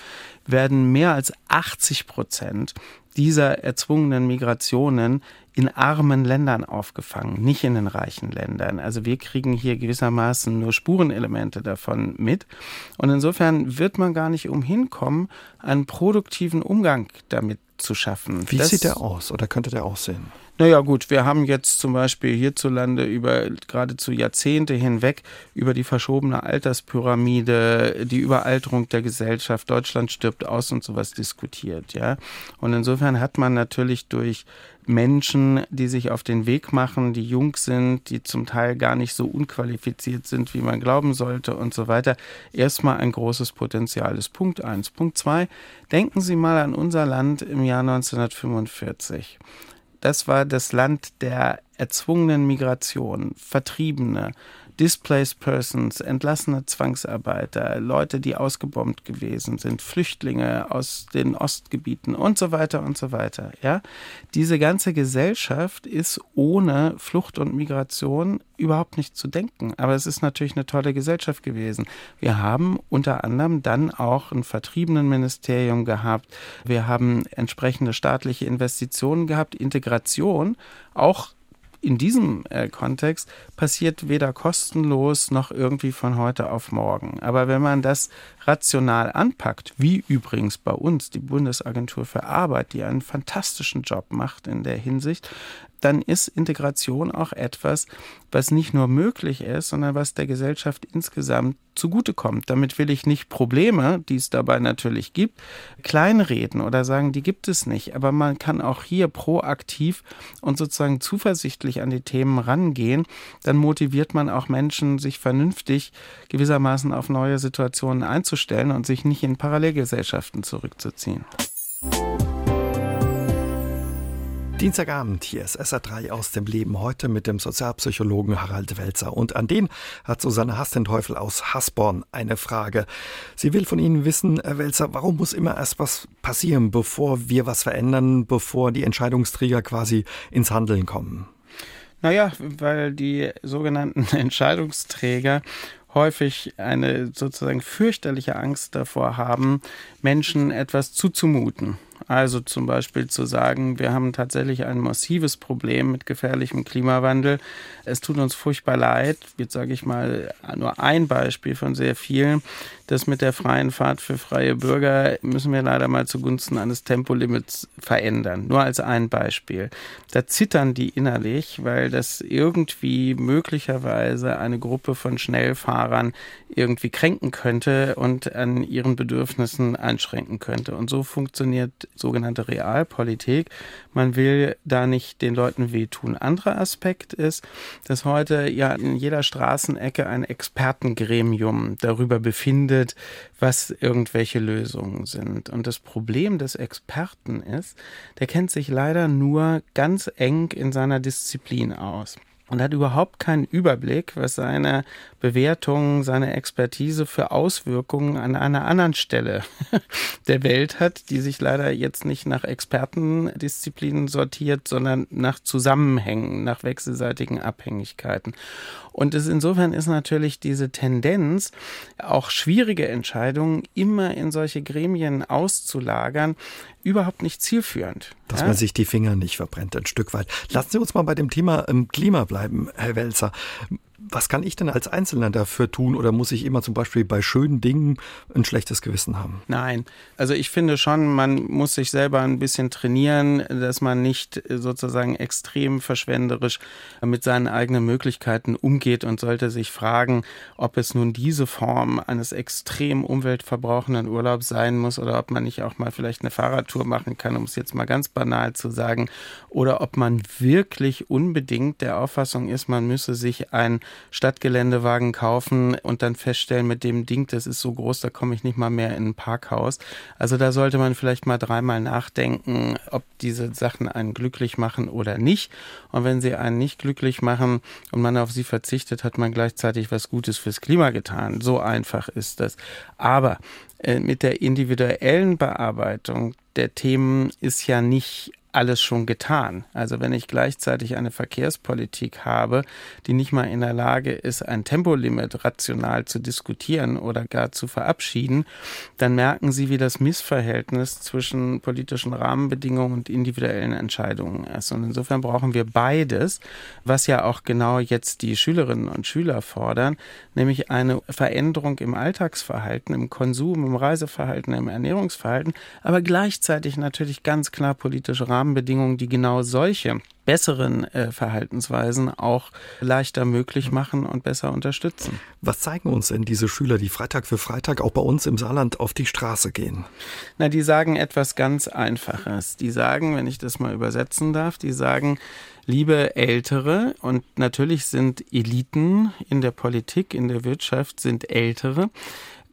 werden mehr als 80% dieser erzwungenen Migrationen in armen Ländern aufgefangen, nicht in den reichen Ländern. Also wir kriegen hier gewissermaßen nur Spurenelemente davon mit. Und insofern wird man gar nicht umhin kommen, einen produktiven Umgang damit zu schaffen. Wie sieht der aus oder könnte der aussehen? Naja gut, wir haben jetzt zum Beispiel hierzulande über geradezu Jahrzehnte hinweg über die verschobene Alterspyramide, die Überalterung der Gesellschaft, Deutschland stirbt aus und sowas diskutiert, ja. Und insofern hat man natürlich durch Menschen, die sich auf den Weg machen, die jung sind, die zum Teil gar nicht so unqualifiziert sind, wie man glauben sollte und so weiter, erstmal ein großes Potenzial ist. Punkt 1. Punkt 2, denken Sie mal an unser Land im Jahr 1945. Das war das Land der erzwungenen Migration, Vertriebene, Displaced Persons, entlassene Zwangsarbeiter, Leute, die ausgebombt gewesen sind, Flüchtlinge aus den Ostgebieten und so weiter und so weiter. Ja? Diese ganze Gesellschaft ist ohne Flucht und Migration überhaupt nicht zu denken. Aber es ist natürlich eine tolle Gesellschaft gewesen. Wir haben unter anderem dann auch ein Vertriebenenministerium gehabt. Wir haben entsprechende staatliche Investitionen gehabt, Integration, auch in diesem Kontext passiert weder kostenlos noch irgendwie von heute auf morgen. Aber wenn man das rational anpackt, wie übrigens bei uns die Bundesagentur für Arbeit, die einen fantastischen Job macht in der Hinsicht, dann ist Integration auch etwas, was nicht nur möglich ist, sondern was der Gesellschaft insgesamt zugutekommt. Damit will ich nicht Probleme, die es dabei natürlich gibt, kleinreden oder sagen, die gibt es nicht. Aber man kann auch hier proaktiv und sozusagen zuversichtlich an die Themen rangehen. Dann motiviert man auch Menschen, sich vernünftig gewissermaßen auf neue Situationen einzustellen und sich nicht in Parallelgesellschaften zurückzuziehen. Dienstagabend, hier ist SR3 aus dem Leben, heute mit dem Sozialpsychologen Harald Welzer. Und an den hat Susanne Hastentheufel aus Hasborn eine Frage. Sie will von Ihnen wissen, Herr Welzer, warum muss immer erst was passieren, bevor wir was verändern, bevor die Entscheidungsträger quasi ins Handeln kommen? Naja, weil die sogenannten Entscheidungsträger häufig eine sozusagen fürchterliche Angst davor haben, Menschen etwas zuzumuten. Also zum Beispiel zu sagen, wir haben tatsächlich ein massives Problem mit gefährlichem Klimawandel. Es tut uns furchtbar leid. Jetzt sage ich mal nur ein Beispiel von sehr vielen. Das mit der freien Fahrt für freie Bürger müssen wir leider mal zugunsten eines Tempolimits verändern. Nur als ein Beispiel. Da zittern die innerlich, weil das irgendwie möglicherweise eine Gruppe von Schnellfahrern irgendwie kränken könnte und an ihren Bedürfnissen einschränken könnte. Und so funktioniert sogenannte Realpolitik. Man will da nicht den Leuten wehtun. Anderer Aspekt ist, dass heute ja in jeder Straßenecke ein Expertengremium darüber befindet, was irgendwelche Lösungen sind. Und das Problem des Experten ist, der kennt sich leider nur ganz eng in seiner Disziplin aus und hat überhaupt keinen Überblick, was seine Bewertung, seine Expertise für Auswirkungen an einer anderen Stelle der Welt hat, die sich leider jetzt nicht nach Expertendisziplinen sortiert, sondern nach Zusammenhängen, nach wechselseitigen Abhängigkeiten. Und insofern ist natürlich diese Tendenz, auch schwierige Entscheidungen immer in solche Gremien auszulagern, überhaupt nicht zielführend. Dass man sich die Finger nicht verbrennt, ein Stück weit. Lassen Sie uns mal bei dem Thema Klima bleiben, Herr Welzer. Was kann ich denn als Einzelner dafür tun oder muss ich immer zum Beispiel bei schönen Dingen ein schlechtes Gewissen haben? Nein, also ich finde schon, man muss sich selber ein bisschen trainieren, dass man nicht sozusagen extrem verschwenderisch mit seinen eigenen Möglichkeiten umgeht und sollte sich fragen, ob es nun diese Form eines extrem umweltverbrauchenden Urlaubs sein muss oder ob man nicht auch mal vielleicht eine Fahrradtour machen kann, um es jetzt mal ganz banal zu sagen, oder ob man wirklich unbedingt der Auffassung ist, man müsse sich ein Stadtgeländewagen kaufen und dann feststellen, mit dem Ding, das ist so groß, da komme ich nicht mal mehr in ein Parkhaus. Also da sollte man vielleicht mal dreimal nachdenken, ob diese Sachen einen glücklich machen oder nicht. Und wenn sie einen nicht glücklich machen und man auf sie verzichtet, hat man gleichzeitig was Gutes fürs Klima getan. So einfach ist das. Aber mit der individuellen Bearbeitung der Themen ist ja nicht alles schon getan. Also wenn ich gleichzeitig eine Verkehrspolitik habe, die nicht mal in der Lage ist, ein Tempolimit rational zu diskutieren oder gar zu verabschieden, dann merken Sie, wie das Missverhältnis zwischen politischen Rahmenbedingungen und individuellen Entscheidungen ist. Und insofern brauchen wir beides, was ja auch genau jetzt die Schülerinnen und Schüler fordern, nämlich eine Veränderung im Alltagsverhalten, im Konsum, im Reiseverhalten, im Ernährungsverhalten, aber gleichzeitig natürlich ganz klar politische Rahmenbedingungen, die genau solche besseren Verhaltensweisen auch leichter möglich machen und besser unterstützen. Was zeigen uns denn diese Schüler, die Freitag für Freitag auch bei uns im Saarland auf die Straße gehen? Na, die sagen etwas ganz Einfaches. Die sagen, wenn ich das mal übersetzen darf, die sagen, liebe Ältere, und natürlich sind Eliten in der Politik, in der Wirtschaft sind Ältere,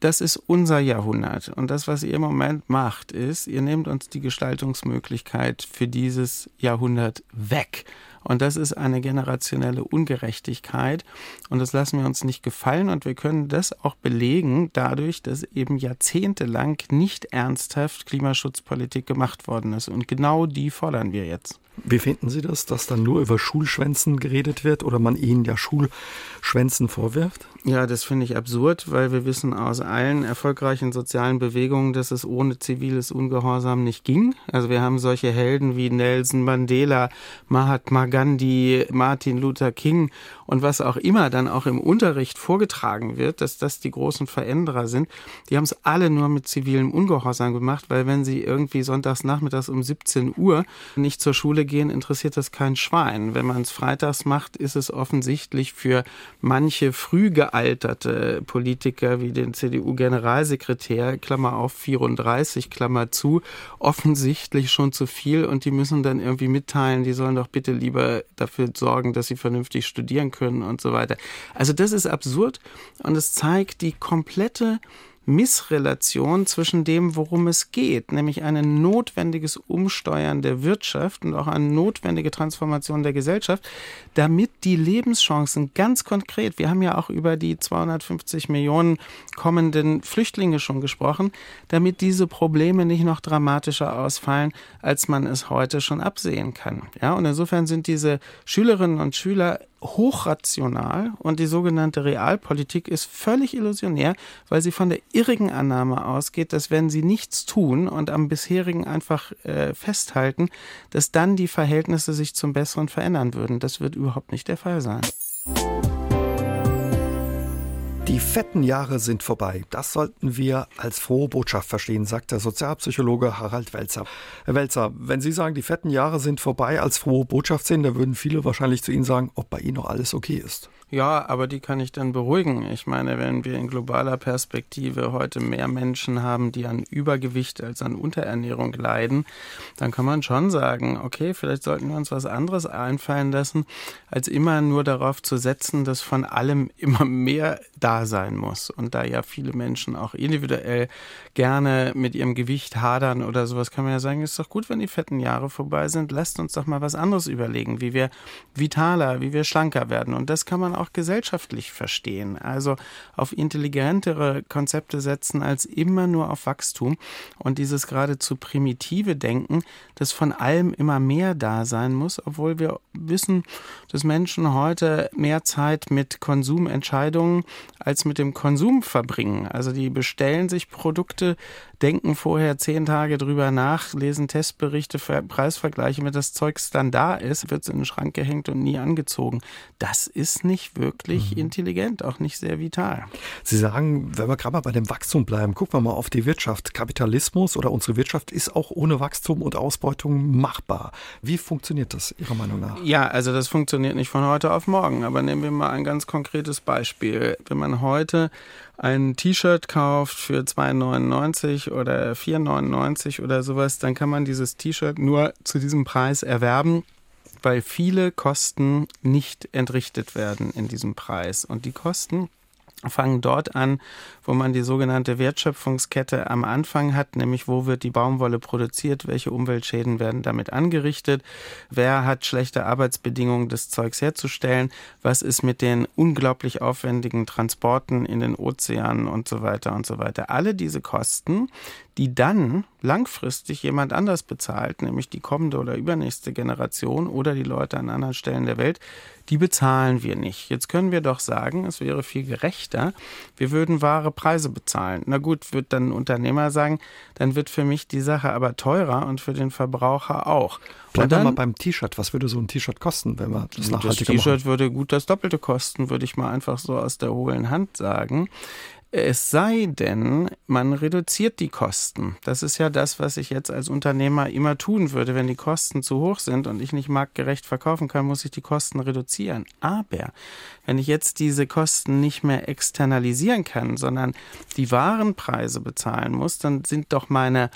das ist unser Jahrhundert und das, was ihr im Moment macht, ist, ihr nehmt uns die Gestaltungsmöglichkeit für dieses Jahrhundert weg. Und das ist eine generationelle Ungerechtigkeit und das lassen wir uns nicht gefallen und wir können das auch belegen dadurch, dass eben jahrzehntelang nicht ernsthaft Klimaschutzpolitik gemacht worden ist und genau die fordern wir jetzt. Wie finden Sie das, dass dann nur über Schulschwänzen geredet wird oder man ihnen ja Schulschwänzen vorwirft? Ja, das finde ich absurd, weil wir wissen aus allen erfolgreichen sozialen Bewegungen, dass es ohne ziviles Ungehorsam nicht ging. Also wir haben solche Helden wie Nelson Mandela, Mahatma Gandhi, Martin Luther King und was auch immer dann auch im Unterricht vorgetragen wird, dass das die großen Veränderer sind, die haben es alle nur mit zivilem Ungehorsam gemacht, weil wenn sie irgendwie sonntags nachmittags um 17 Uhr nicht zur Schule gehen, interessiert das kein Schwein. Wenn man es freitags macht, ist es offensichtlich für manche früh gealterte Politiker wie den CDU-Generalsekretär, Klammer auf 34, Klammer zu, offensichtlich schon zu viel und die müssen dann irgendwie mitteilen, die sollen doch bitte lieber dafür sorgen, dass sie vernünftig studieren können und so weiter. Also das ist absurd und es zeigt die komplette Missrelation zwischen dem, worum es geht, nämlich ein notwendiges Umsteuern der Wirtschaft und auch eine notwendige Transformation der Gesellschaft, damit die Lebenschancen ganz konkret, wir haben ja auch über die 250 Millionen kommenden Flüchtlinge schon gesprochen, damit diese Probleme nicht noch dramatischer ausfallen, als man es heute schon absehen kann. Ja, und insofern sind diese Schülerinnen und Schüler hochrational und die sogenannte Realpolitik ist völlig illusionär, weil sie von der irrigen Annahme ausgeht, dass wenn sie nichts tun und am bisherigen einfach festhalten, dass dann die Verhältnisse sich zum Besseren verändern würden. Das wird überhaupt nicht der Fall sein. Die fetten Jahre sind vorbei. Das sollten wir als frohe Botschaft verstehen, sagt der Sozialpsychologe Harald Welzer. Herr Welzer, wenn Sie sagen, die fetten Jahre sind vorbei, als frohe Botschaft sehen, dann würden viele wahrscheinlich zu Ihnen sagen, ob bei Ihnen noch alles okay ist. Ja, aber die kann ich dann beruhigen. Ich meine, wenn wir in globaler Perspektive heute mehr Menschen haben, die an Übergewicht als an Unterernährung leiden, dann kann man schon sagen, okay, vielleicht sollten wir uns was anderes einfallen lassen, als immer nur darauf zu setzen, dass von allem immer mehr da sein muss. Und da ja viele Menschen auch individuell gerne mit ihrem Gewicht hadern oder sowas, kann man ja sagen, ist doch gut, wenn die fetten Jahre vorbei sind, lasst uns doch mal was anderes überlegen, wie wir vitaler, wie wir schlanker werden. Und das kann man auch gesellschaftlich verstehen. Also auf intelligentere Konzepte setzen als immer nur auf Wachstum und dieses geradezu primitive Denken, dass von allem immer mehr da sein muss, obwohl wir wissen, dass Menschen heute mehr Zeit mit Konsumentscheidungen als mit dem Konsum verbringen. Also die bestellen sich Produkte, denken vorher 10 Tage drüber nach, lesen Testberichte, Preisvergleiche, wenn das Zeugs dann da ist, wird es in den Schrank gehängt und nie angezogen. Das ist nicht wirklich intelligent, auch nicht sehr vital. Sie sagen, wenn wir gerade mal bei dem Wachstum bleiben, gucken wir mal auf die Wirtschaft. Kapitalismus oder unsere Wirtschaft ist auch ohne Wachstum und Ausbeutung machbar. Wie funktioniert das Ihrer Meinung nach? Ja, also das funktioniert nicht von heute auf morgen, aber nehmen wir mal ein ganz konkretes Beispiel. Wenn man heute ein T-Shirt kauft für 2,99 oder 4,99 oder sowas, dann kann man dieses T-Shirt nur zu diesem Preis erwerben, weil viele Kosten nicht entrichtet werden in diesem Preis. Und die Kosten fangen dort an, wo man die sogenannte Wertschöpfungskette am Anfang hat, nämlich wo wird die Baumwolle produziert, welche Umweltschäden werden damit angerichtet, wer hat schlechte Arbeitsbedingungen, das Zeugs herzustellen, was ist mit den unglaublich aufwendigen Transporten in den Ozeanen und so weiter und so weiter. Alle diese Kosten, die dann langfristig jemand anders bezahlt, nämlich die kommende oder übernächste Generation oder die Leute an anderen Stellen der Welt, die bezahlen wir nicht. Jetzt können wir doch sagen, es wäre viel gerechter, wir würden wahre Preise bezahlen. Na gut, wird dann ein Unternehmer sagen, dann wird für mich die Sache aber teurer und für den Verbraucher auch. Bleiben wir mal beim T-Shirt. Was würde so ein T-Shirt kosten, wenn wir das nachhaltiger machen? Das T-Shirt würde gut das Doppelte kosten, würde ich mal einfach so aus der hohlen Hand sagen. Es sei denn, man reduziert die Kosten. Das ist ja das, was ich jetzt als Unternehmer immer tun würde. Wenn die Kosten zu hoch sind und ich nicht marktgerecht verkaufen kann, muss ich die Kosten reduzieren. Aber wenn ich jetzt diese Kosten nicht mehr externalisieren kann, sondern die Warenpreise bezahlen muss, dann sind doch meine,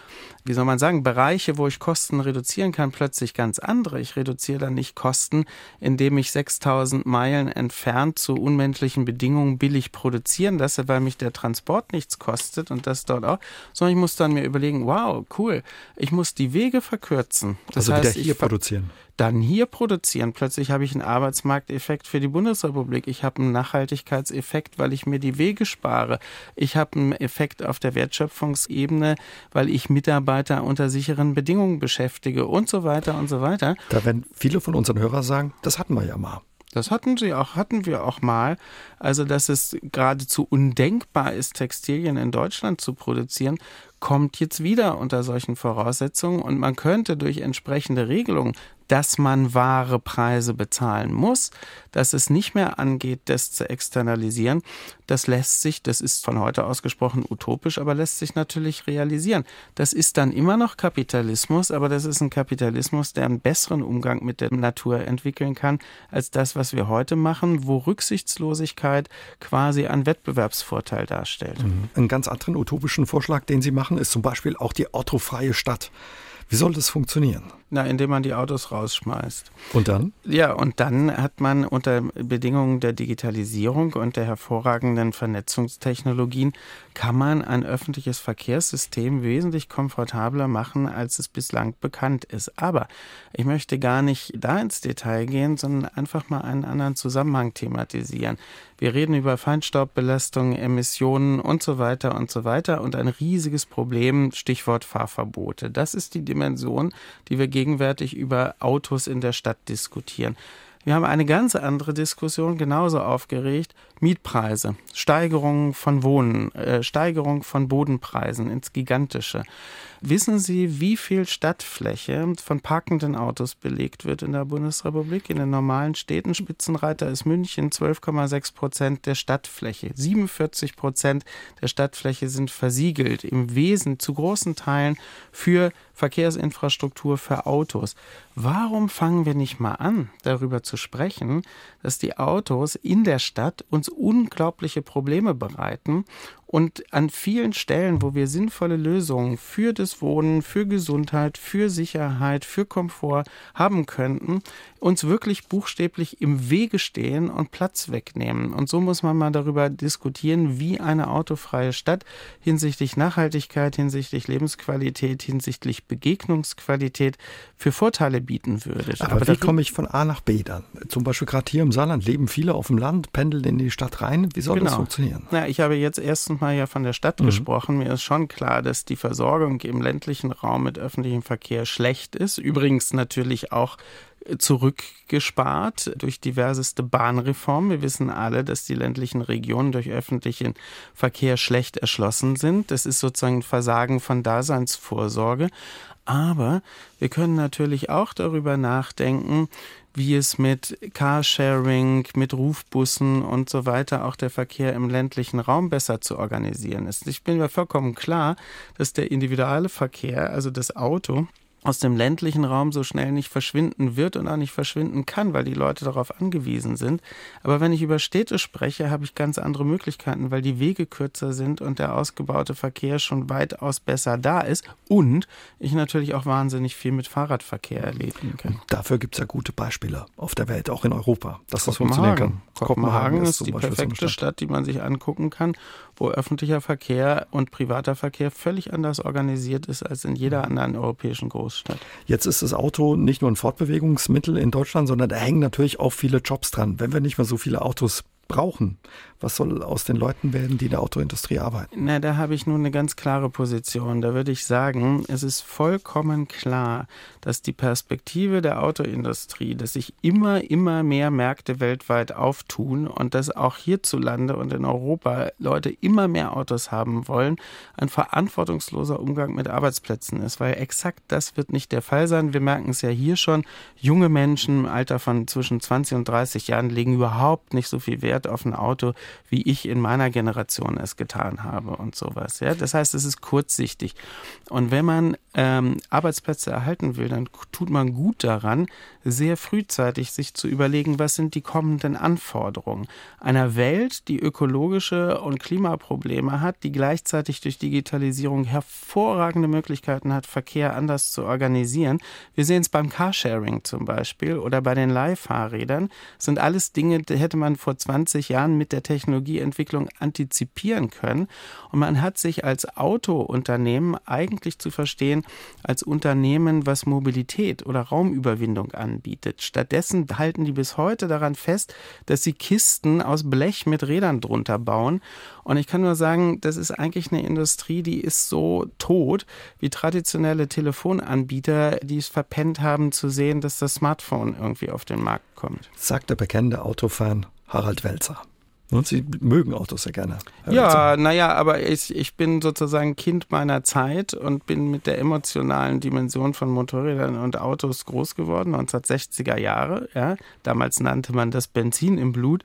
wie soll man sagen, Bereiche, wo ich Kosten reduzieren kann, plötzlich ganz andere. Ich reduziere dann nicht Kosten, indem ich 6000 Meilen entfernt zu unmenschlichen Bedingungen billig produzieren lasse, weil mich der Transport nichts kostet und das dort auch, sondern ich muss dann mir überlegen, wow, cool, ich muss die Wege verkürzen. Das also heißt, wieder hier produzieren. Dann hier produzieren. Plötzlich habe ich einen Arbeitsmarkteffekt für die Bundesrepublik. Ich habe einen Nachhaltigkeitseffekt, weil ich mir die Wege spare. Ich habe einen Effekt auf der Wertschöpfungsebene, weil ich Mitarbeiter unter sicheren Bedingungen beschäftige und so weiter und so weiter. Da werden viele von unseren Hörern sagen, das hatten wir ja mal. Das hatten wir auch mal. Also, dass es geradezu undenkbar ist, Textilien in Deutschland zu produzieren, kommt jetzt wieder unter solchen Voraussetzungen und man könnte durch entsprechende Regelungen dass man wahre Preise bezahlen muss, dass es nicht mehr angeht, das zu externalisieren, das lässt sich, das ist von heute ausgesprochen utopisch, aber lässt sich natürlich realisieren. Das ist dann immer noch Kapitalismus, aber das ist ein Kapitalismus, der einen besseren Umgang mit der Natur entwickeln kann, als das, was wir heute machen, wo Rücksichtslosigkeit quasi einen Wettbewerbsvorteil darstellt. Mhm. Einen ganz anderen utopischen Vorschlag, den Sie machen, ist zum Beispiel auch die autofreie Stadt. Wie soll das funktionieren? Na, indem man die Autos rausschmeißt. Und dann? Ja, und dann hat man unter Bedingungen der Digitalisierung und der hervorragenden Vernetzungstechnologien kann man ein öffentliches Verkehrssystem wesentlich komfortabler machen, als es bislang bekannt ist. Aber ich möchte gar nicht da ins Detail gehen, sondern einfach mal einen anderen Zusammenhang thematisieren. Wir reden über Feinstaubbelastung, Emissionen und so weiter und so weiter und ein riesiges Problem, Stichwort Fahrverbote. Das ist die Dimension, die wir gegenwärtig über Autos in der Stadt diskutieren. Wir haben eine ganz andere Diskussion, genauso aufgeregt, Mietpreise, Steigerung von Wohnen, Steigerung von Bodenpreisen ins Gigantische. Wissen Sie, wie viel Stadtfläche von parkenden Autos belegt wird in der Bundesrepublik? In den normalen Städten, Spitzenreiter ist München, 12,6% der Stadtfläche. 47% der Stadtfläche sind versiegelt, im Wesen zu großen Teilen für Verkehrsinfrastruktur, für Autos. Warum fangen wir nicht mal an, darüber zu sprechen, dass die Autos in der Stadt uns unglaubliche Probleme bereiten? Und an vielen Stellen, wo wir sinnvolle Lösungen für das Wohnen, für Gesundheit, für Sicherheit, für Komfort haben könnten, uns wirklich buchstäblich im Wege stehen und Platz wegnehmen. Und so muss man mal darüber diskutieren, wie eine autofreie Stadt hinsichtlich Nachhaltigkeit, hinsichtlich Lebensqualität, hinsichtlich Begegnungsqualität für Vorteile bieten würde. Aber wie komme ich von A nach B dann? Zum Beispiel gerade hier im Saarland leben viele auf dem Land, pendeln in die Stadt rein. Wie soll das funktionieren? Na, ich habe jetzt erstens mal ja von der Stadt gesprochen. Mir ist schon klar, dass die Versorgung im ländlichen Raum mit öffentlichem Verkehr schlecht ist. Übrigens natürlich auch zurückgespart durch diverseste Bahnreformen. Wir wissen alle, dass die ländlichen Regionen durch öffentlichen Verkehr schlecht erschlossen sind. Das ist sozusagen ein Versagen von Daseinsvorsorge. Aber wir können natürlich auch darüber nachdenken, wie es mit Carsharing, mit Rufbussen und so weiter auch der Verkehr im ländlichen Raum besser zu organisieren ist. Ich bin mir vollkommen klar, dass der individuelle Verkehr, also das Auto, aus dem ländlichen Raum so schnell nicht verschwinden wird und auch nicht verschwinden kann, weil die Leute darauf angewiesen sind. Aber wenn ich über Städte spreche, habe ich ganz andere Möglichkeiten, weil die Wege kürzer sind und der ausgebaute Verkehr schon weitaus besser da ist und ich natürlich auch wahnsinnig viel mit Fahrradverkehr erledigen kann. Dafür gibt es ja gute Beispiele auf der Welt, auch in Europa, dass das funktionieren kann. Kopenhagen ist die perfekte Stadt, die man sich angucken kann, wo öffentlicher Verkehr und privater Verkehr völlig anders organisiert ist als in jeder anderen europäischen Großstadt. Jetzt ist das Auto nicht nur ein Fortbewegungsmittel in Deutschland, sondern da hängen natürlich auch viele Jobs dran. Wenn wir nicht mehr so viele Autos brauchen, was soll aus den Leuten werden, die in der Autoindustrie arbeiten? Na, da habe ich nun eine ganz klare Position. Da würde ich sagen, es ist vollkommen klar, dass die Perspektive der Autoindustrie, dass sich immer mehr Märkte weltweit auftun und dass auch hierzulande und in Europa Leute immer mehr Autos haben wollen, ein verantwortungsloser Umgang mit Arbeitsplätzen ist, weil exakt das wird nicht der Fall sein. Wir merken es ja hier schon, junge Menschen im Alter von zwischen 20 und 30 Jahren legen überhaupt nicht so viel Wert auf ein Auto, wie ich in meiner Generation es getan habe und sowas. Ja? Das heißt, es ist kurzsichtig. Und wenn man Arbeitsplätze erhalten will, dann tut man gut daran, sehr frühzeitig sich zu überlegen, was sind die kommenden Anforderungen einer Welt, die ökologische und Klimaprobleme hat, die gleichzeitig durch Digitalisierung hervorragende Möglichkeiten hat, Verkehr anders zu organisieren. Wir sehen es beim Carsharing zum Beispiel oder bei den Leihfahrrädern. Das sind alles Dinge, die hätte man vor 20 Jahren mit der Technologieentwicklung antizipieren können. Und man hat sich als Autounternehmen eigentlich zu verstehen, als Unternehmen, was Mobilität oder Raumüberwindung anbietet. Stattdessen halten die bis heute daran fest, dass sie Kisten aus Blech mit Rädern drunter bauen. Und ich kann nur sagen, das ist eigentlich eine Industrie, die ist so tot, wie traditionelle Telefonanbieter, die es verpennt haben zu sehen, dass das Smartphone irgendwie auf den Markt kommt. Sagt der bekannte Autofan Harald Welzer. Und Sie mögen Autos sehr gerne. Ja, naja, aber ich bin sozusagen Kind meiner Zeit und bin mit der emotionalen Dimension von Motorrädern und Autos groß geworden, 1960er Jahre. Ja. Damals nannte man das Benzin im Blut.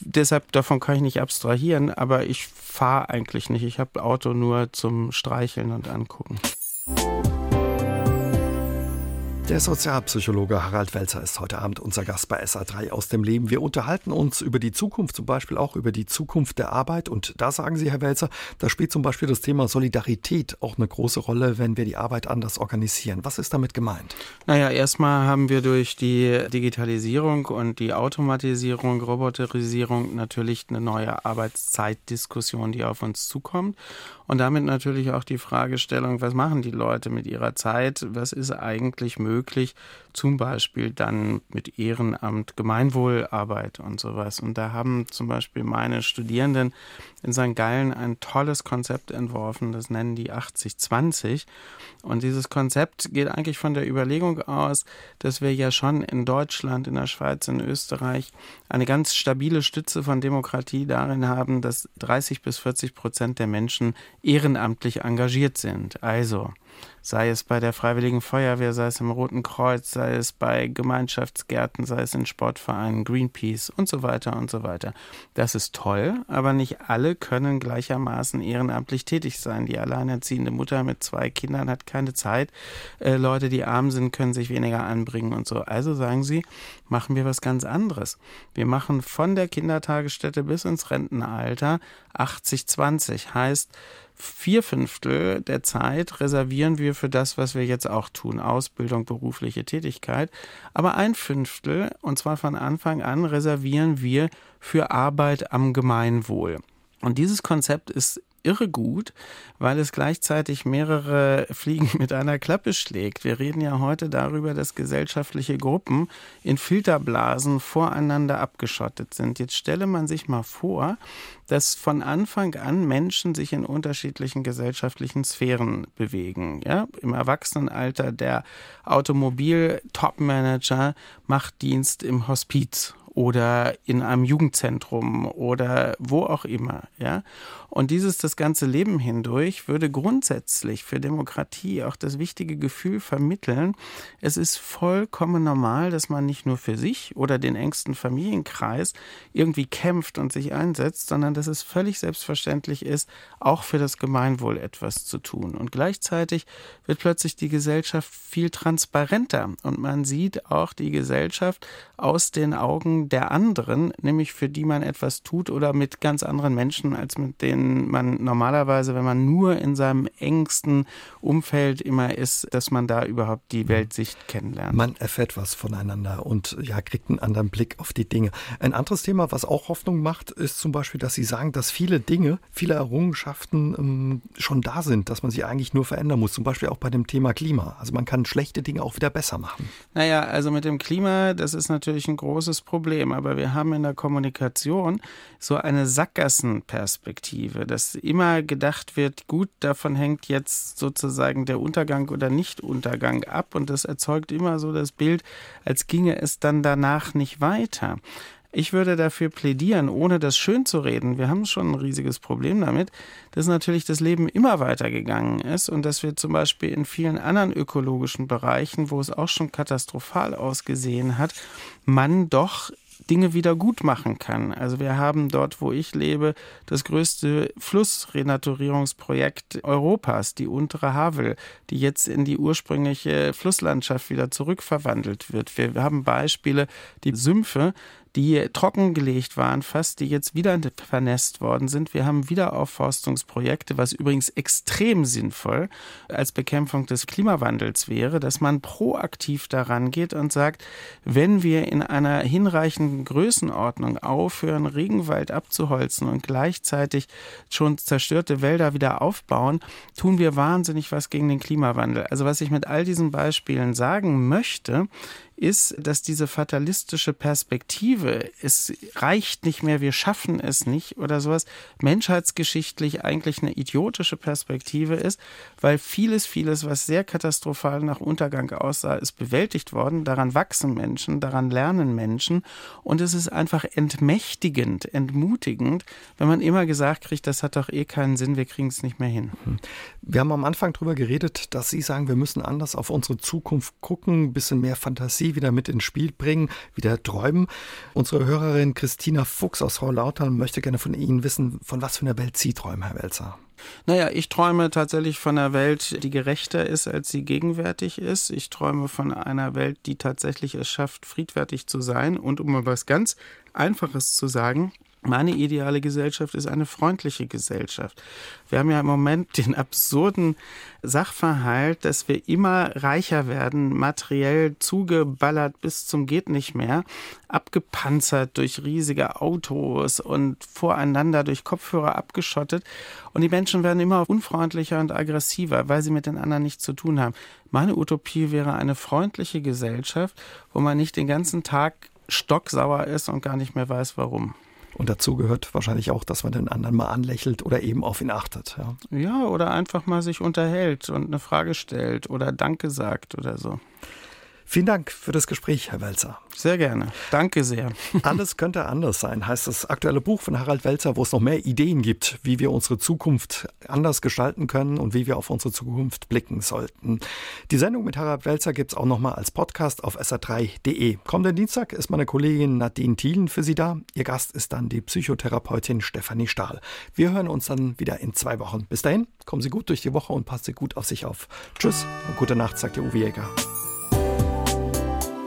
Deshalb, davon kann ich nicht abstrahieren, aber ich fahre eigentlich nicht. Ich habe Auto nur zum Streicheln und Angucken. Der Sozialpsychologe Harald Welzer ist heute Abend unser Gast bei SR3 aus dem Leben. Wir unterhalten uns über die Zukunft, zum Beispiel auch über die Zukunft der Arbeit. Und da sagen Sie, Herr Welzer, da spielt zum Beispiel das Thema Solidarität auch eine große Rolle, wenn wir die Arbeit anders organisieren. Was ist damit gemeint? Naja, erstmal haben wir durch die Digitalisierung und die Automatisierung, Roboterisierung natürlich eine neue Arbeitszeitdiskussion, die auf uns zukommt. Und damit natürlich auch die Fragestellung, was machen die Leute mit ihrer Zeit? Was ist eigentlich möglich? Zum Beispiel dann mit Ehrenamt, Gemeinwohlarbeit und sowas. Und da haben zum Beispiel meine Studierenden in St. Gallen ein tolles Konzept entworfen, das nennen die 80-20. Und dieses Konzept geht eigentlich von der Überlegung aus, dass wir ja schon in Deutschland, in der Schweiz, in Österreich eine ganz stabile Stütze von Demokratie darin haben, dass 30-40% der Menschen ehrenamtlich engagiert sind. Also sei es bei der Freiwilligen Feuerwehr, sei es im Roten Kreuz, sei es bei Gemeinschaftsgärten, sei es in Sportvereinen, Greenpeace und so weiter und so weiter. Das ist toll, aber nicht alle können gleichermaßen ehrenamtlich tätig sein. Die alleinerziehende Mutter mit 2 Kindern hat keine Zeit. Leute, die arm sind, können sich weniger einbringen und so. Also sagen sie, machen wir was ganz anderes. Wir machen von der Kindertagesstätte bis ins Rentenalter 80-20, heißt 4/5 der Zeit reservieren wir für das, was wir jetzt auch tun, Ausbildung, berufliche Tätigkeit, aber 1/5, und zwar von Anfang an, reservieren wir für Arbeit am Gemeinwohl. Und dieses Konzept ist irre gut, weil es gleichzeitig mehrere Fliegen mit einer Klappe schlägt. Wir reden ja heute darüber, dass gesellschaftliche Gruppen in Filterblasen voreinander abgeschottet sind. Jetzt stelle man sich mal vor, dass von Anfang an Menschen sich in unterschiedlichen gesellschaftlichen Sphären bewegen. Ja? Im Erwachsenenalter der Automobil-Topmanager macht Dienst im Hospiz oder in einem Jugendzentrum oder wo auch immer. Ja? Und das ganze Leben hindurch würde grundsätzlich für Demokratie auch das wichtige Gefühl vermitteln, es ist vollkommen normal, dass man nicht nur für sich oder den engsten Familienkreis irgendwie kämpft und sich einsetzt, sondern dass es völlig selbstverständlich ist, auch für das Gemeinwohl etwas zu tun. Und gleichzeitig wird plötzlich die Gesellschaft viel transparenter und man sieht auch die Gesellschaft aus den Augen der anderen, nämlich für die man etwas tut oder mit ganz anderen Menschen, als mit denen man normalerweise, wenn man nur in seinem engsten Umfeld immer ist, dass man da überhaupt die Weltsicht kennenlernt. Man erfährt was voneinander und ja, kriegt einen anderen Blick auf die Dinge. Ein anderes Thema, was auch Hoffnung macht, ist zum Beispiel, dass Sie sagen, dass viele Dinge, viele Errungenschaften schon da sind, dass man sie eigentlich nur verändern muss, zum Beispiel auch bei dem Thema Klima. Also man kann schlechte Dinge auch wieder besser machen. Naja, also mit dem Klima, das ist natürlich ein großes Problem. Aber wir haben in der Kommunikation so eine Sackgassenperspektive, dass immer gedacht wird, gut, davon hängt jetzt sozusagen der Untergang oder Nicht-Untergang ab. Und das erzeugt immer so das Bild, als ginge es dann danach nicht weiter. Ich würde dafür plädieren, ohne das schön zu reden, wir haben schon ein riesiges Problem damit, dass natürlich das Leben immer weitergegangen ist und dass wir zum Beispiel in vielen anderen ökologischen Bereichen, wo es auch schon katastrophal ausgesehen hat, man doch Dinge wieder gut machen kann. Also wir haben dort, wo ich lebe, das größte Flussrenaturierungsprojekt Europas, die untere Havel, die jetzt in die ursprüngliche Flusslandschaft wieder zurückverwandelt wird. Wir haben Beispiele, die Sümpfe, die trockengelegt waren fast, die jetzt wieder vernässt worden sind. Wir haben Wiederaufforstungsprojekte, was übrigens extrem sinnvoll als Bekämpfung des Klimawandels wäre, dass man proaktiv daran geht und sagt, wenn wir in einer hinreichenden Größenordnung aufhören, Regenwald abzuholzen und gleichzeitig schon zerstörte Wälder wieder aufbauen, tun wir wahnsinnig was gegen den Klimawandel. Also was ich mit all diesen Beispielen sagen möchte, ist, dass diese fatalistische Perspektive, es reicht nicht mehr, wir schaffen es nicht oder sowas, menschheitsgeschichtlich eigentlich eine idiotische Perspektive ist, weil vieles, was sehr katastrophal nach Untergang aussah, ist bewältigt worden. Daran wachsen Menschen, daran lernen Menschen und es ist einfach entmächtigend, entmutigend, wenn man immer gesagt kriegt, das hat doch eh keinen Sinn, wir kriegen es nicht mehr hin. Wir haben am Anfang darüber geredet, dass Sie sagen, wir müssen anders auf unsere Zukunft gucken, ein bisschen mehr Fantasie wieder mit ins Spiel bringen, wieder träumen. Unsere Hörerin Christina Fuchs aus Horlautern möchte gerne von Ihnen wissen, von was für einer Welt Sie träumen, Herr Welzer. Naja, ich träume tatsächlich von einer Welt, die gerechter ist, als sie gegenwärtig ist. Ich träume von einer Welt, die tatsächlich es schafft, friedfertig zu sein. Und um mal was ganz Einfaches zu sagen, meine ideale Gesellschaft ist eine freundliche Gesellschaft. Wir haben ja im Moment den absurden Sachverhalt, dass wir immer reicher werden, materiell zugeballert bis zum geht nicht mehr, abgepanzert durch riesige Autos und voreinander durch Kopfhörer abgeschottet. Und die Menschen werden immer unfreundlicher und aggressiver, weil sie mit den anderen nichts zu tun haben. Meine Utopie wäre eine freundliche Gesellschaft, wo man nicht den ganzen Tag stocksauer ist und gar nicht mehr weiß, warum. Und dazu gehört wahrscheinlich auch, dass man den anderen mal anlächelt oder eben auf ihn achtet. Ja, oder einfach mal sich unterhält und eine Frage stellt oder Danke sagt oder so. Vielen Dank für das Gespräch, Herr Welzer. Sehr gerne. Danke sehr. Alles könnte anders sein, heißt das aktuelle Buch von Harald Welzer, wo es noch mehr Ideen gibt, wie wir unsere Zukunft anders gestalten können und wie wir auf unsere Zukunft blicken sollten. Die Sendung mit Harald Welzer gibt es auch nochmal als Podcast auf sr3.de. Kommenden Dienstag ist meine Kollegin Nadine Thielen für Sie da. Ihr Gast ist dann die Psychotherapeutin Stefanie Stahl. Wir hören uns dann wieder in 2 Wochen. Bis dahin, kommen Sie gut durch die Woche und passen Sie gut auf sich auf. Tschüss und gute Nacht, sagt der Uwe Jäger.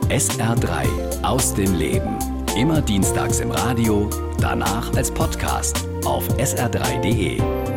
SR3 aus dem Leben. Immer dienstags im Radio, danach als Podcast auf sr3.de.